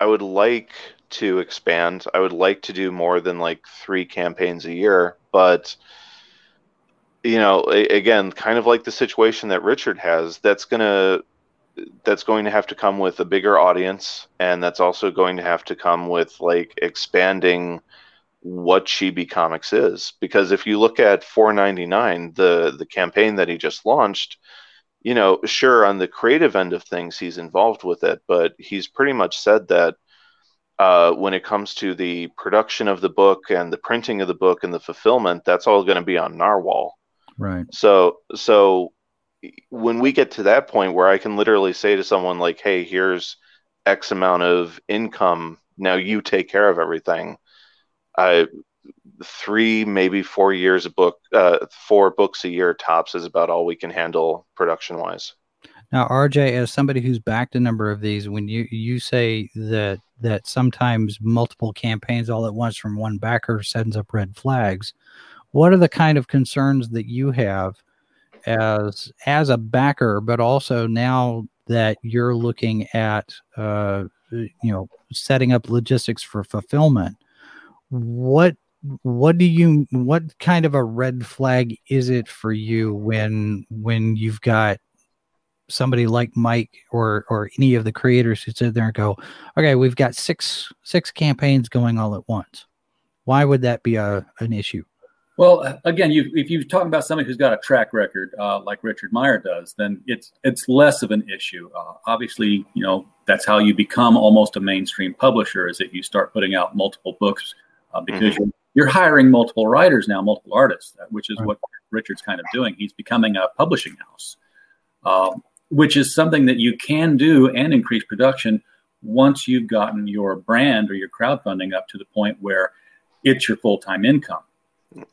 I would like to expand. I would like to do more than like three campaigns a year, but you know, again, kind of like the situation that Richard has, that's gonna, that's going to have to come with a bigger audience, and that's also going to have to come with like expanding what Chibi Comics is. Because if you look at four ninety-nine, the the campaign that he just launched, you know, sure on the creative end of things he's involved with it, but he's pretty much said that Uh, when it comes to the production of the book and the printing of the book and the fulfillment, that's all going to be on Narwhal. Right. So, so when we get to that point where I can literally say to someone like, hey, here's X amount of income, now you take care of everything. Uh, three, maybe four years a book, uh, four books a year tops is about all we can handle production wise. Now, R J, as somebody who's backed a number of these, when you, you say that that sometimes multiple campaigns all at once from one backer sends up red flags, what are the kind of concerns that you have as as a backer, but also now that you're looking at uh, you know, setting up logistics for fulfillment? What what do you what kind of a red flag is it for you when when you've got somebody like Mike or or any of the creators who sit there and go, okay, we've got six six campaigns going all at once? Why would that be a an issue? Well, again, you if you're talking about somebody who's got a track record uh, like Richard Meyer does, then it's it's less of an issue. Uh, obviously, you know, that's how you become almost a mainstream publisher, is that you start putting out multiple books uh, because mm-hmm. you're, you're hiring multiple writers now, multiple artists, which is right. what Richard's kind of doing. He's becoming a publishing house. Um, Which is something that you can do and increase production once you've gotten your brand or your crowdfunding up to the point where it's your full-time income.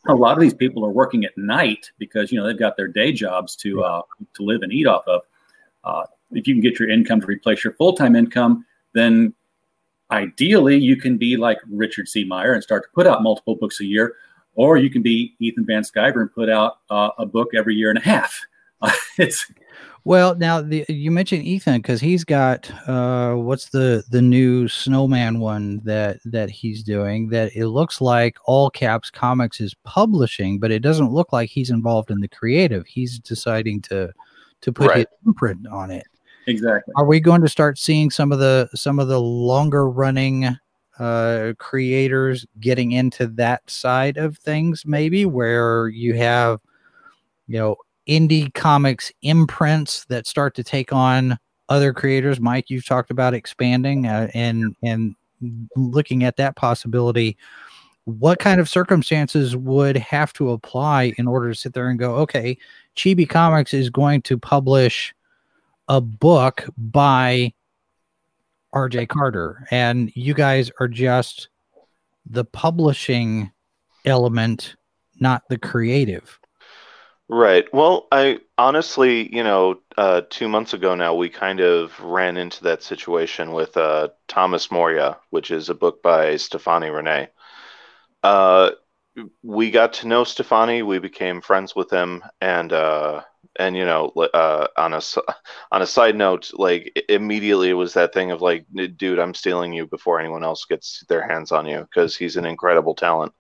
A lot of these people are working at night because, you know, they've got their day jobs to uh, to live and eat off of. Uh, if you can get your income to replace your full-time income, then ideally you can be like Richard C. Meyer and start to put out multiple books a year, or you can be Ethan VanSkyver and put out uh, a book every year and a half. Uh, it's Well, now the, you mentioned Ethan because he's got uh, what's the the new Snowman one that that he's doing that it looks like All Caps Comics is publishing, but it doesn't look like he's involved in the creative. He's deciding to to put right. his imprint on it. Exactly. Are we going to start seeing some of the some of the longer running uh, creators getting into that side of things? Maybe where you have, you know, indie comics imprints that start to take on other creators. Mike, you've talked about expanding uh, and and looking at that possibility. What kind of circumstances would have to apply in order to sit there and go, okay, Chibi Comics is going to publish a book by R J. Carter, and you guys are just the publishing element, not the creative? Right. Well, I honestly, you know, uh, two months ago now, we kind of ran into that situation with uh, Tomas Moria, which is a book by Stefani Renee. Uh, we got to know Stefani. We became friends with him. And, uh, and you know, uh, on a, on a side note, like immediately it was that thing of like, dude, I'm stealing you before anyone else gets their hands on you, because he's an incredible talent.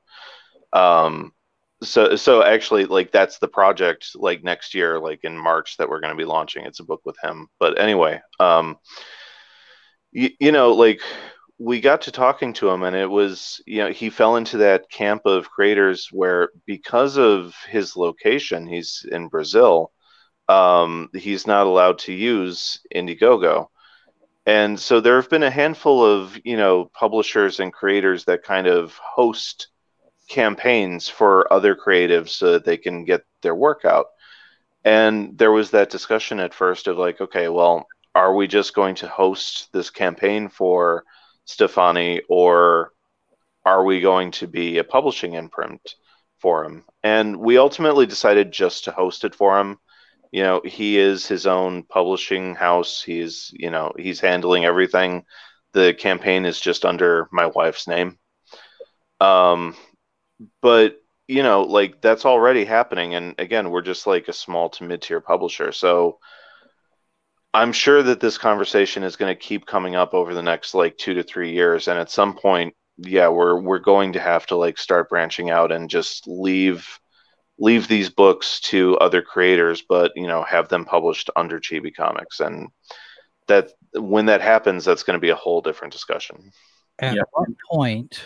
Um So, so actually, like, that's the project, like, next year, like, in March that we're going to be launching. It's a book with him. But anyway, um, y- you know, like, we got to talking to him, and it was, you know, he fell into that camp of creators where, because of his location, he's in Brazil, um, he's not allowed to use Indiegogo. And so there have been a handful of, you know, publishers and creators that kind of host campaigns for other creatives so that they can get their work out. And there was that discussion at first of like, okay, well, are we just going to host this campaign for Stefani, or are we going to be a publishing imprint for him? And we ultimately decided just to host it for him. You know, he is his own publishing house. He's, you know, he's handling everything. The campaign is just under my wife's name. Um, but, you know, like, that's already happening. And again, we're just like a small to mid-tier publisher. So I'm sure that this conversation is going to keep coming up over the next like two to three years. And at some point, yeah, we're, we're going to have to like start branching out and just leave, leave these books to other creators, but, you know, have them published under Chibi Comics. And that, when that happens, that's going to be a whole different discussion. At yeah. what point,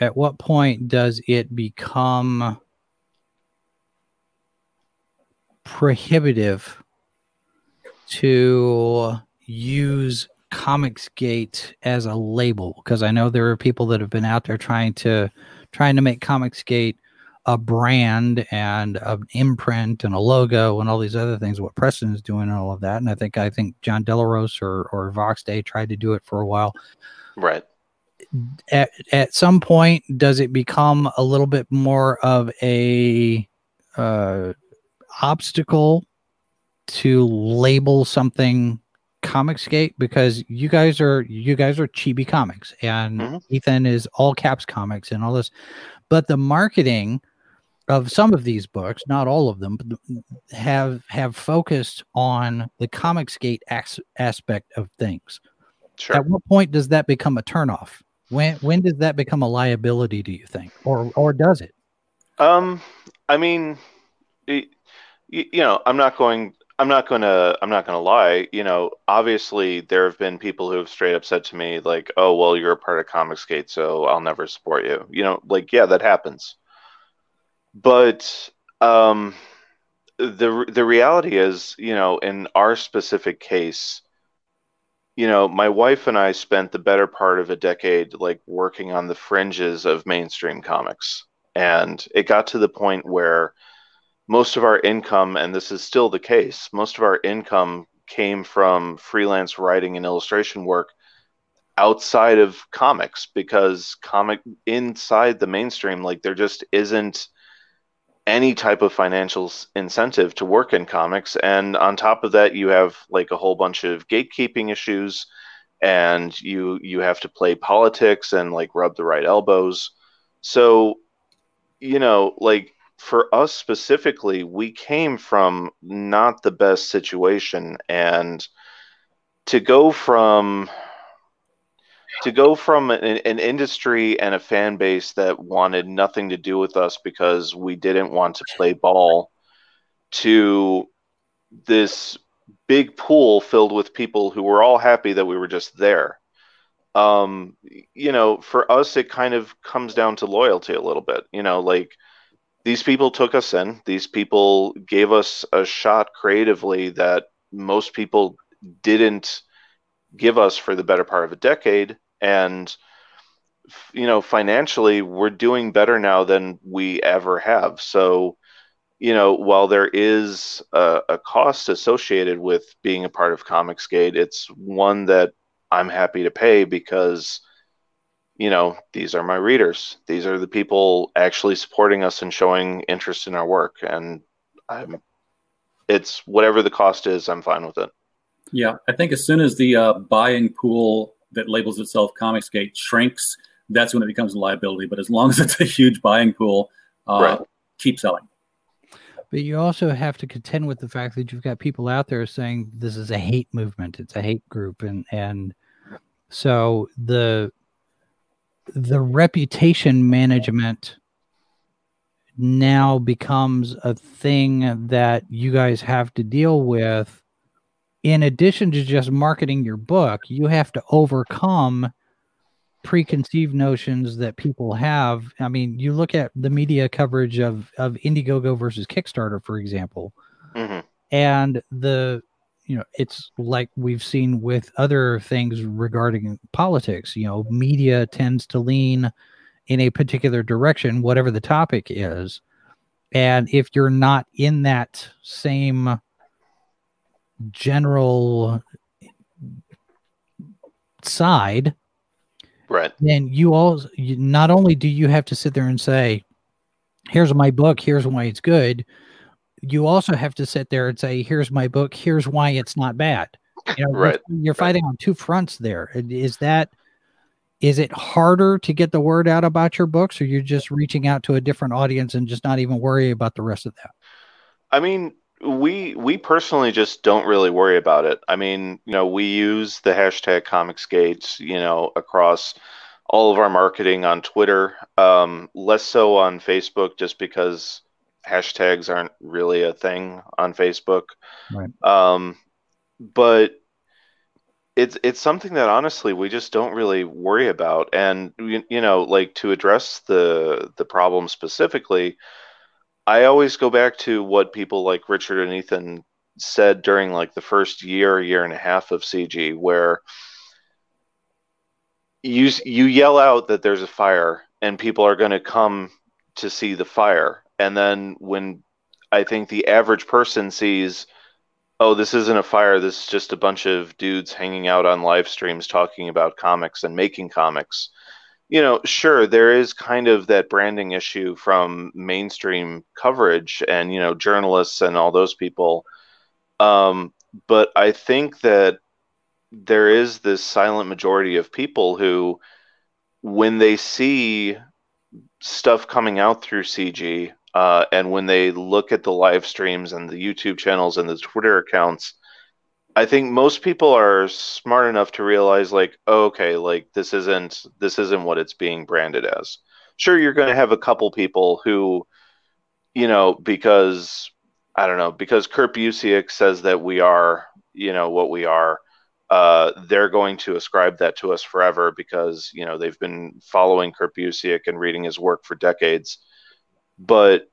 at what point does it become prohibitive to use Comicsgate as a label? Because I know there are people that have been out there trying to trying to make Comicsgate a brand and an imprint and a logo and all these other things, what Preston is doing and all of that. And I think I think John Delaros or, or Vox Day tried to do it for a while. Right. At, at some point, does it become a little bit more of a uh, obstacle to label something Comicsgate? Because you guys are you guys are Chibi Comics, and mm-hmm. Ethan is All Caps Comics and all this, but the marketing of some of these books, not all of them, have have focused on the Comicsgate as aspect of things. Sure. At what point does that become a turnoff? When when does that become a liability, do you think? Or or does it? Um, I mean, it, you, you know, I'm not going. I'm not gonna. I'm not gonna lie. You know, obviously there have been people who have straight up said to me like, "Oh, well, you're a part of Comicsgate, so I'll never support you." You know, like, yeah, that happens. But um, the the reality is, you know, in our specific case, you know, my wife and I spent the better part of a decade like working on the fringes of mainstream comics, and it got to the point where most of our income, and this is still the case, most of our income came from freelance writing and illustration work outside of comics, because comic inside the mainstream, like, there just isn't any type of financial incentive to work in comics. And on top of that, you have like a whole bunch of gatekeeping issues, and you you have to play politics and like rub the right elbows. So, you know, like, for us specifically, we came from not the best situation, and to go from to go from an, an industry and a fan base that wanted nothing to do with us because we didn't want to play ball, to this big pool filled with people who were all happy that we were just there. Um, you know, for us, it kind of comes down to loyalty a little bit. You know, like, these people took us in. These people gave us a shot creatively that most people didn't give us for the better part of a decade. And, you know, financially, we're doing better now than we ever have. So, you know, while there is a, a cost associated with being a part of Comicsgate, it's one that I'm happy to pay because, you know, these are my readers. These are the people actually supporting us and showing interest in our work. And I'm, it's whatever the cost is, I'm fine with it. Yeah, I think as soon as the uh, buy-in pool that labels itself Comicsgate shrinks, that's when it becomes a liability. But as long as it's a huge buying pool, uh, right. keep selling. But you also have to contend with the fact that you've got people out there saying this is a hate movement. It's a hate group. And, and so the... the reputation management now becomes a thing that you guys have to deal with. In addition to just marketing your book, you have to overcome preconceived notions that people have. I mean, you look at the media coverage of, of Indiegogo versus Kickstarter, for example, mm-hmm. and the, you know, it's like we've seen with other things regarding politics. You know, media tends to lean in a particular direction, whatever the topic is. And if you're not in that same general side, Right. Then you all, you, not only do you have to sit there and say, here's my book, here's why it's good, you also have to sit there and say, here's my book, here's why it's not bad. You know, right. You're, you're fighting right. on two fronts there. Is that, is it harder to get the word out about your books, or you're just reaching out to a different audience and just not even worry about the rest of that? I mean, we, we personally just don't really worry about it. I mean, you know, we use the hashtag Comicsgate, you know, across all of our marketing on Twitter, um, less so on Facebook, just because hashtags aren't really a thing on Facebook. Right. Um, but it's, it's something that honestly, we just don't really worry about. And, you, you know, like, to address the, the problem specifically, I always go back to what people like Richard and Ethan said during like the first year, year and a half of C G, where you, you yell out that there's a fire and people are going to come to see the fire. And then when I think the average person sees, oh, this isn't a fire, this is just a bunch of dudes hanging out on live streams talking about comics and making comics. You know, sure, there is kind of that branding issue from mainstream coverage and, you know, journalists and all those people. Um, but I think that there is this silent majority of people who, when they see stuff coming out through C G, uh, and when they look at the live streams and the YouTube channels and the Twitter accounts, I think most people are smart enough to realize, like, oh, okay, like, this isn't this isn't what it's being branded as. Sure, you're going to have a couple people who, you know, because, I don't know, because Kurt Busiek says that we are, you know, what we are, uh, they're going to ascribe that to us forever because, you know, they've been following Kurt Busiek and reading his work for decades. But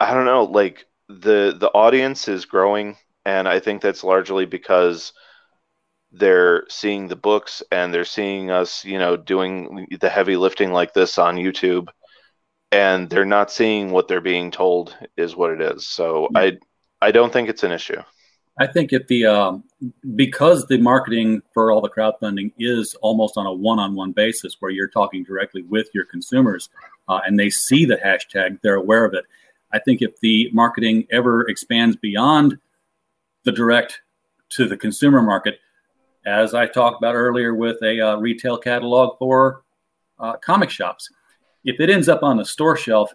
I don't know, like, the the audience is growing. And I think that's largely because they're seeing the books and they're seeing us, you know, doing the heavy lifting like this on YouTube, and they're not seeing what they're being told is what it is. So I, I don't think it's an issue. I think if the, um, because the marketing for all the crowdfunding is almost on a one-on-one basis where you're talking directly with your consumers, uh, and they see the hashtag, they're aware of it. I think if the marketing ever expands beyond the direct to the consumer market, as I talked about earlier with a uh, retail catalog for uh, comic shops. If it ends up on the store shelf,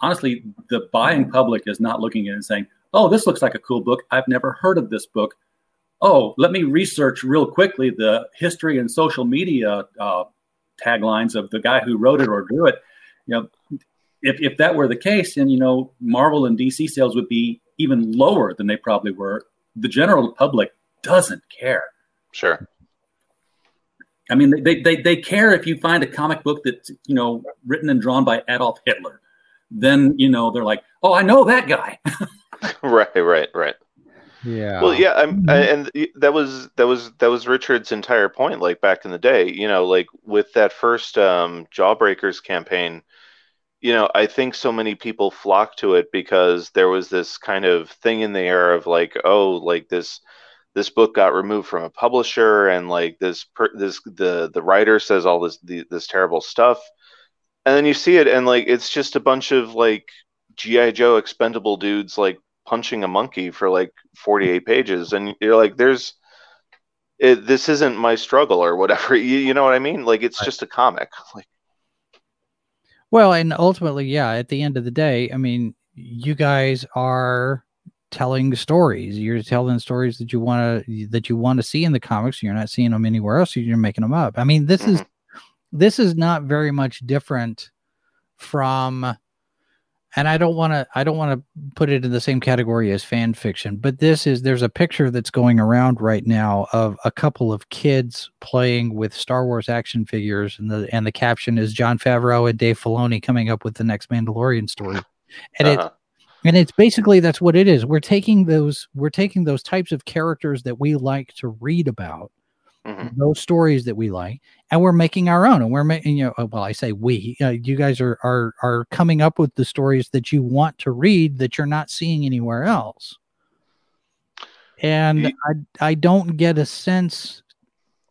honestly, the buying public is not looking at it and saying, oh, this looks like a cool book. I've never heard of this book. Oh, let me research real quickly the history and social media uh, taglines of the guy who wrote it or drew it. You know, if, if that were the case, then, you know, Marvel and D C sales would be even lower than they probably were. The general public doesn't care. Sure. I mean, they, they they care if you find a comic book that's, you know, written and drawn by Adolf Hitler. Then, you know, they're like, oh, I know that guy. Right, right, right. Yeah. Well, yeah, I'm, I, and that was that was that was Richard's entire point. Like, back in the day, you know, like with that first um, Jawbreakers campaign, you know, I think so many people flocked to it because there was this kind of thing in the air of like, oh, like this, this book got removed from a publisher, and like this, per, this the the writer says all this the, this terrible stuff, and then you see it, and like it's just a bunch of like G I Joe expendable dudes like punching a monkey for like forty-eight pages, and you're like, there's, it, this isn't my struggle or whatever, you, you know what I mean? Like, it's just a comic, like. Well, and ultimately, yeah, at the end of the day, I mean, you guys are telling stories. You're telling stories that you want to that you want to see in the comics. You're not seeing them anywhere else. You're making them up. I mean, this is this is not very much different from, and I don't want to I don't want to put it in the same category as fan fiction, but this is there's a picture that's going around right now of a couple of kids playing with Star Wars action figures, and the and the caption is Jon Favreau and Dave Filoni coming up with the next Mandalorian story. And uh-huh. it and it's basically that's what it is. We're taking those we're taking those types of characters that we like to read about, mm-hmm. those stories that we like, and we're making our own, and we're making, you know, well, I say we, uh, you guys are, are, are coming up with the stories that you want to read that you're not seeing anywhere else. And you, I, I don't get a sense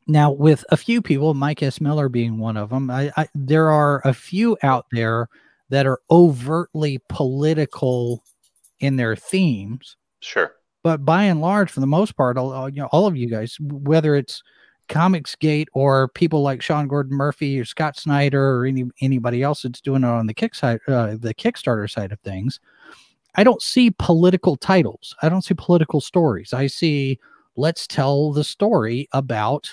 Now, with a few people, Mike S. Miller being one of them, I, I, there are a few out there that are overtly political in their themes. Sure. But by and large, for the most part, all, you know, all of you guys, whether it's Comicsgate or people like Sean Gordon Murphy or Scott Snyder or any anybody else that's doing it on the kick side, uh, the Kickstarter side of things, I don't see political titles. I don't see political stories. I see, let's tell the story about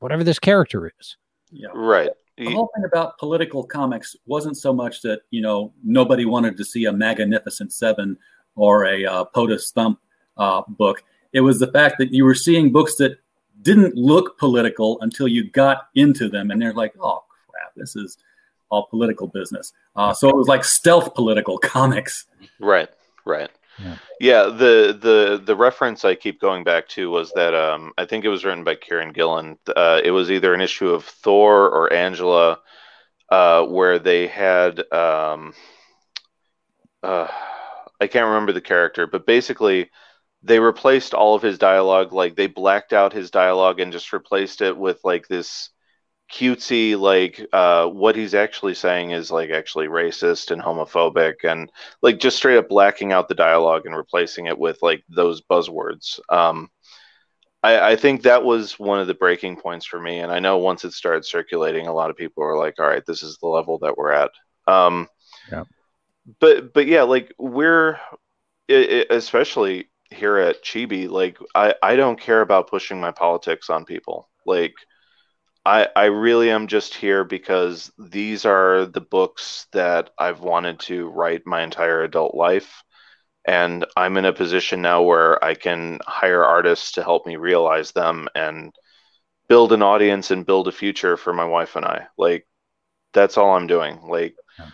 whatever this character is. Yeah. Right. The whole thing about political comics wasn't so much that, you know, nobody wanted to see a Magnificent Seven or a uh, POTUS Thump uh, book. It was the fact that you were seeing books that didn't look political until you got into them. And they're like, oh, crap, this is all political business. Uh, so it was like stealth political comics. Right, right. Yeah. yeah, the the the reference I keep going back to was that um, I think it was written by Kieran Gillen. Uh, it was either an issue of Thor or Angela uh, where they had, um, uh, I can't remember the character, but basically they replaced all of his dialogue. Like they blacked out his dialogue and just replaced it with like this cutesy, like uh, what he's actually saying is like actually racist and homophobic and like just straight up blacking out the dialogue and replacing it with like those buzzwords. Um, I, I think that was one of the breaking points for me. And I know once it started circulating, a lot of people were like, all right, this is the level that we're at. Um, yeah. But, but yeah, like we're it, especially here at Chibi, like I, I don't care about pushing my politics on people. Like, I, I really am just here because these are the books that I've wanted to write my entire adult life. And I'm in a position now where I can hire artists to help me realize them and build an audience and build a future for my wife and I. Like, that's all I'm doing. Like, yeah.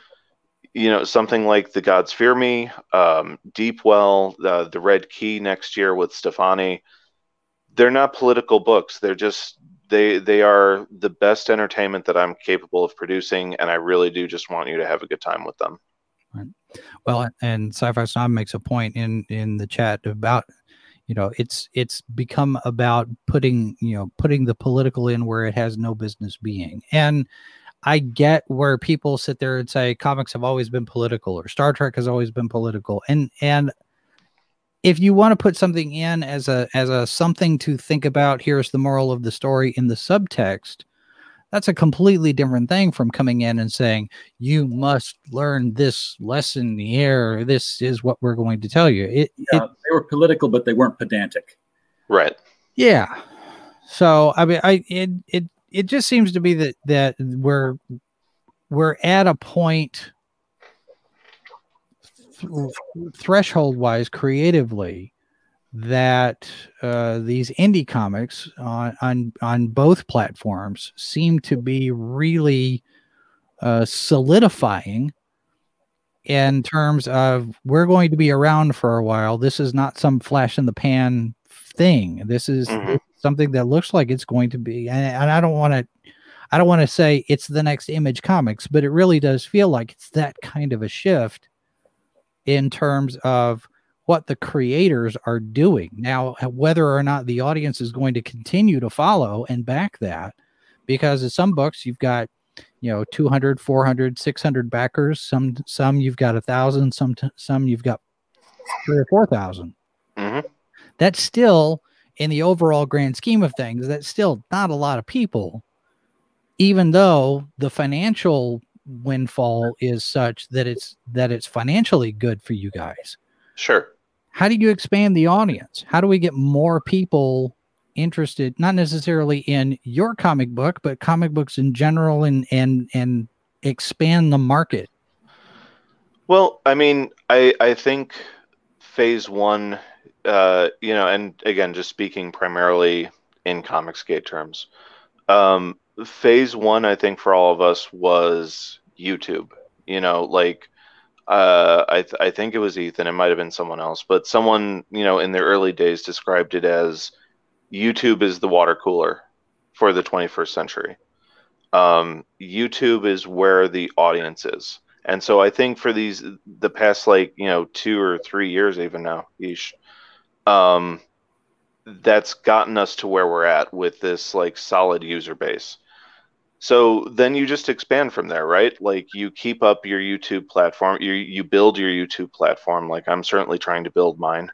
you know, something like The Gods Fear Me, um, Deepwell, uh, The Red Key next year with Stefani. They're not political books. They're just... They they are the best entertainment that I'm capable of producing, and I really do just want you to have a good time with them. Right. Well, and Sci-Fi Snob makes a point in, in the chat about, you know, it's it's become about putting, you know, putting the political in where it has no business being. And I get where people sit there and say comics have always been political or Star Trek has always been political. And and if you want to put something in as a as a something to think about, here's the moral of the story in the subtext, that's a completely different thing from coming in and saying, you must learn this lesson here. This is what we're going to tell you. It, yeah, it, they were political, but they weren't pedantic. Right. Yeah. So, I mean, I it it, it just seems to be that, that we're we're at a point... threshold wise creatively that uh, these indie comics on, on on both platforms seem to be really uh, solidifying in terms of we're going to be around for a while. This is not some flash in the pan thing. This is mm-hmm. something that looks like it's going to be, and, and I don't want to I don't want to say it's the next Image Comics, but it really does feel like it's that kind of a shift in terms of what the creators are doing. Now, whether or not the audience is going to continue to follow and back that, because in some books you've got, you know, two hundred, four hundred, six hundred backers. Some, some you've got a thousand, some, some you've got three or four thousand. Mm-hmm. That's still, in the overall grand scheme of things, that's still not a lot of people, even though the financial windfall is such that it's that it's financially good for you guys. Sure. How do you expand the audience? How do we get more people interested, not necessarily in your comic book, but comic books in general, and and and expand the market? Well, I mean, I I think phase one, uh, you know, and again, just speaking primarily in Comicsgate terms, um, phase one, I think, for all of us was YouTube. You know, like, uh, I th- I think it was Ethan. It might have been someone else. But someone, you know, in their early days described it as YouTube is the water cooler for the twenty-first century. Um, YouTube is where the audience is. And so I think for these, the past, like, you know, two or three years even now, each, um, that's gotten us to where we're at with this like solid user base. So then you just expand from there, right? Like you keep up your YouTube platform, you you build your YouTube platform. Like I'm certainly trying to build mine.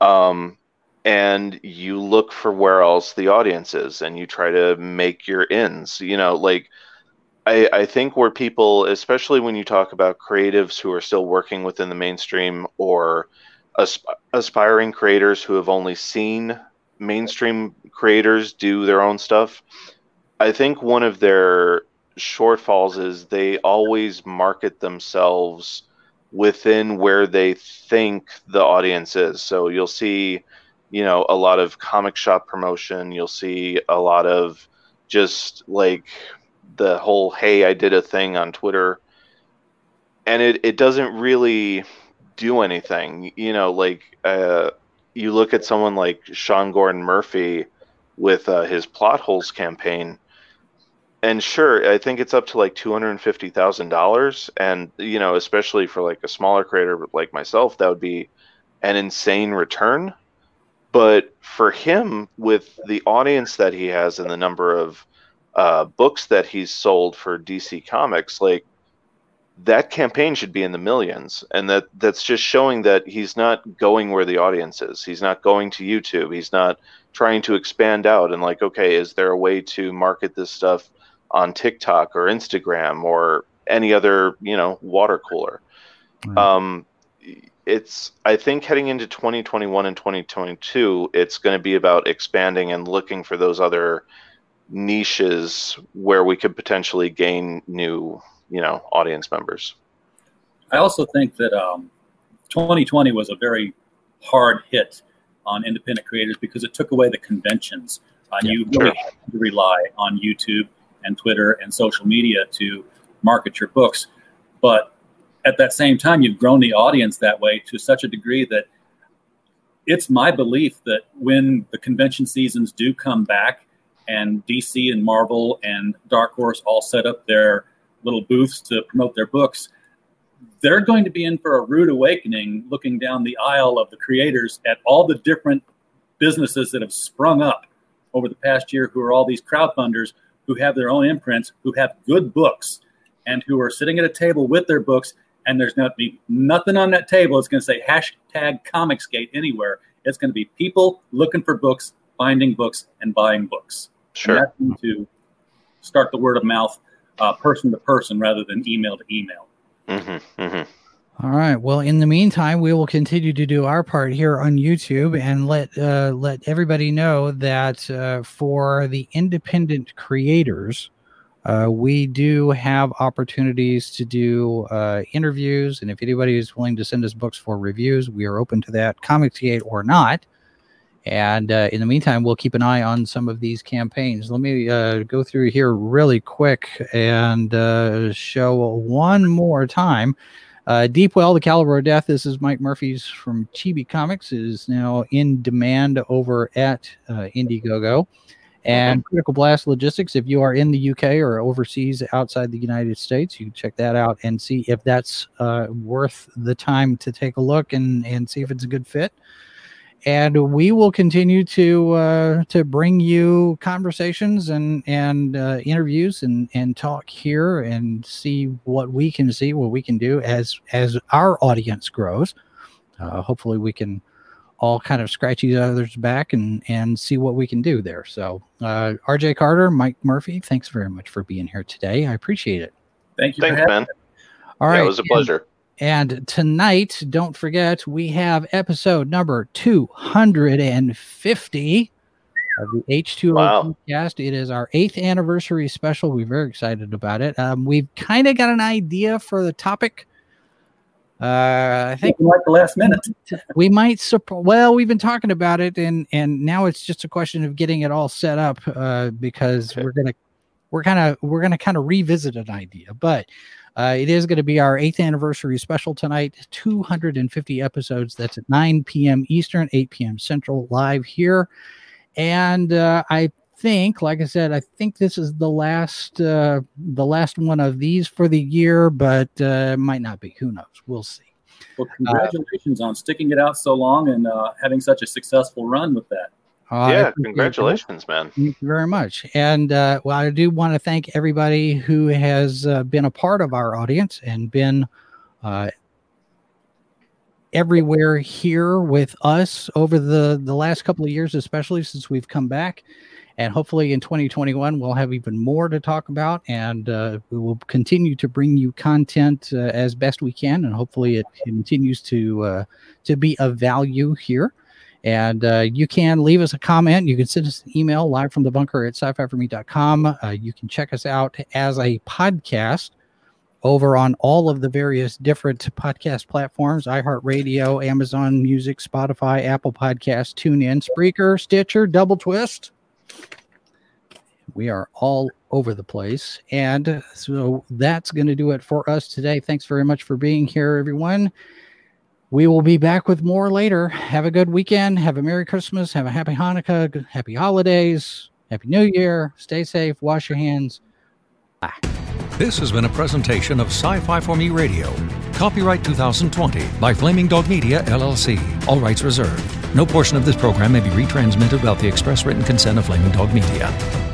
Um, and you look for where else the audience is and you try to make your ends, you know, like I, I think where people, especially when you talk about creatives who are still working within the mainstream or asp- aspiring creators who have only seen mainstream creators do their own stuff, I think one of their shortfalls is they always market themselves within where they think the audience is. So you'll see, you know, a lot of comic shop promotion. You'll see a lot of just like the whole, hey, I did a thing on Twitter. And it, it doesn't really do anything. You know, like uh, you look at someone like Sean Gordon Murphy with uh, his Plot Holes campaign. And sure, I think it's up to like two hundred fifty thousand dollars. And, you know, especially for like a smaller creator like myself, that would be an insane return. But for him, with the audience that he has and the number of uh, books that he's sold for D C Comics, like that campaign should be in the millions. And that that's just showing that he's not going where the audience is. He's not going to YouTube. He's not trying to expand out and like, okay, is there a way to market this stuff on TikTok or Instagram or any other, you know, water cooler? Mm-hmm. Um, it's, I think heading into twenty twenty-one and twenty twenty-two, it's going to be about expanding and looking for those other niches where we could potentially gain new, you know, audience members. I also think that um, twenty twenty was a very hard hit on independent creators because it took away the conventions. Uh, yeah, you really sure. had to rely on YouTube and Twitter and social media to market your books. But at that same time, you've grown the audience that way to such a degree that it's my belief that when the convention seasons do come back and D C and Marvel and Dark Horse all set up their little booths to promote their books, they're going to be in for a rude awakening looking down the aisle of the creators at all the different businesses that have sprung up over the past year, who are all these crowdfunders who have their own imprints, who have good books, and who are sitting at a table with their books, and there's not be nothing on that table that's going to say hashtag Comicsgate anywhere. It's going to be people looking for books, finding books, and buying books. Sure. And that's going to start the word of mouth, uh, person to person rather than email to email. Mm-hmm, mm-hmm. All right. Well, in the meantime, we will continue to do our part here on YouTube and let uh, let everybody know that uh, for the independent creators, uh, we do have opportunities to do uh, interviews. And if anybody is willing to send us books for reviews, we are open to that, Comicsgate or not. And uh, in the meantime, we'll keep an eye on some of these campaigns. Let me uh, go through here really quick and uh, show one more time. Uh, Deepwell, The Caliber of Death. This is Mike Murphy's from Chibi Comics. It is now in demand over at uh, Indiegogo. And Critical Blast Logistics, if you are in the U K or overseas outside the United States, you can check that out and see if that's uh, worth the time to take a look and, and see if it's a good fit. And we will continue to uh, to bring you conversations and and uh, interviews and, and talk here and see what we can see, what we can do as as our audience grows. Uh, hopefully, we can all kind of scratch each other's back and, and see what we can do there. So, uh, R J. Carter, Mike Murphy, thanks very much for being here today. I appreciate it. Thank you. Thanks, man. All right, yeah, it was a pleasure. And, And tonight, don't forget, we have episode number two hundred fifty of the H two O wow. podcast. It is our eighth anniversary special. We're very excited about it. Um, we've kind of got an idea for the topic. Uh, I think yeah, like the last minute. we might, sup- well, we've been talking about it, and, and now it's just a question of getting it all set up uh, because okay. we're going to, we're kind of, we're going to kind of revisit an idea, but Uh, it is going to be our eighth anniversary special tonight, two hundred fifty episodes. That's at nine p.m. Eastern, eight p.m. Central, live here. And uh, I think, like I said, I think this is the last uh, the last one of these for the year, but uh, might not be. Who knows? We'll see. Well, congratulations uh, on sticking it out so long and uh, having such a successful run with that. Uh, yeah, congratulations, man. Thank you very much. And uh, well, I do want to thank everybody who has uh, been a part of our audience and been uh, everywhere here with us over the, the last couple of years, especially since we've come back. And hopefully in twenty twenty-one, we'll have even more to talk about, and uh, we will continue to bring you content uh, as best we can. And hopefully it continues to, uh, to be of value here. And uh, you can leave us a comment. You can send us an email, live from the bunker at sci fi for me dot com. Uh, you can check us out as a podcast over on all of the various different podcast platforms: iHeartRadio, Amazon Music, Spotify, Apple Podcasts, TuneIn, Spreaker, Stitcher, Double Twist. We are all over the place. And so that's going to do it for us today. Thanks very much for being here, everyone. We will be back with more later. Have a good weekend. Have a Merry Christmas. Have a Happy Hanukkah. Happy Holidays. Happy New Year. Stay safe. Wash your hands. Bye. This has been a presentation of Sci-Fi for Me Radio. Copyright twenty twenty by Flaming Dog Media, L L C. All rights reserved. No portion of this program may be retransmitted without the express written consent of Flaming Dog Media.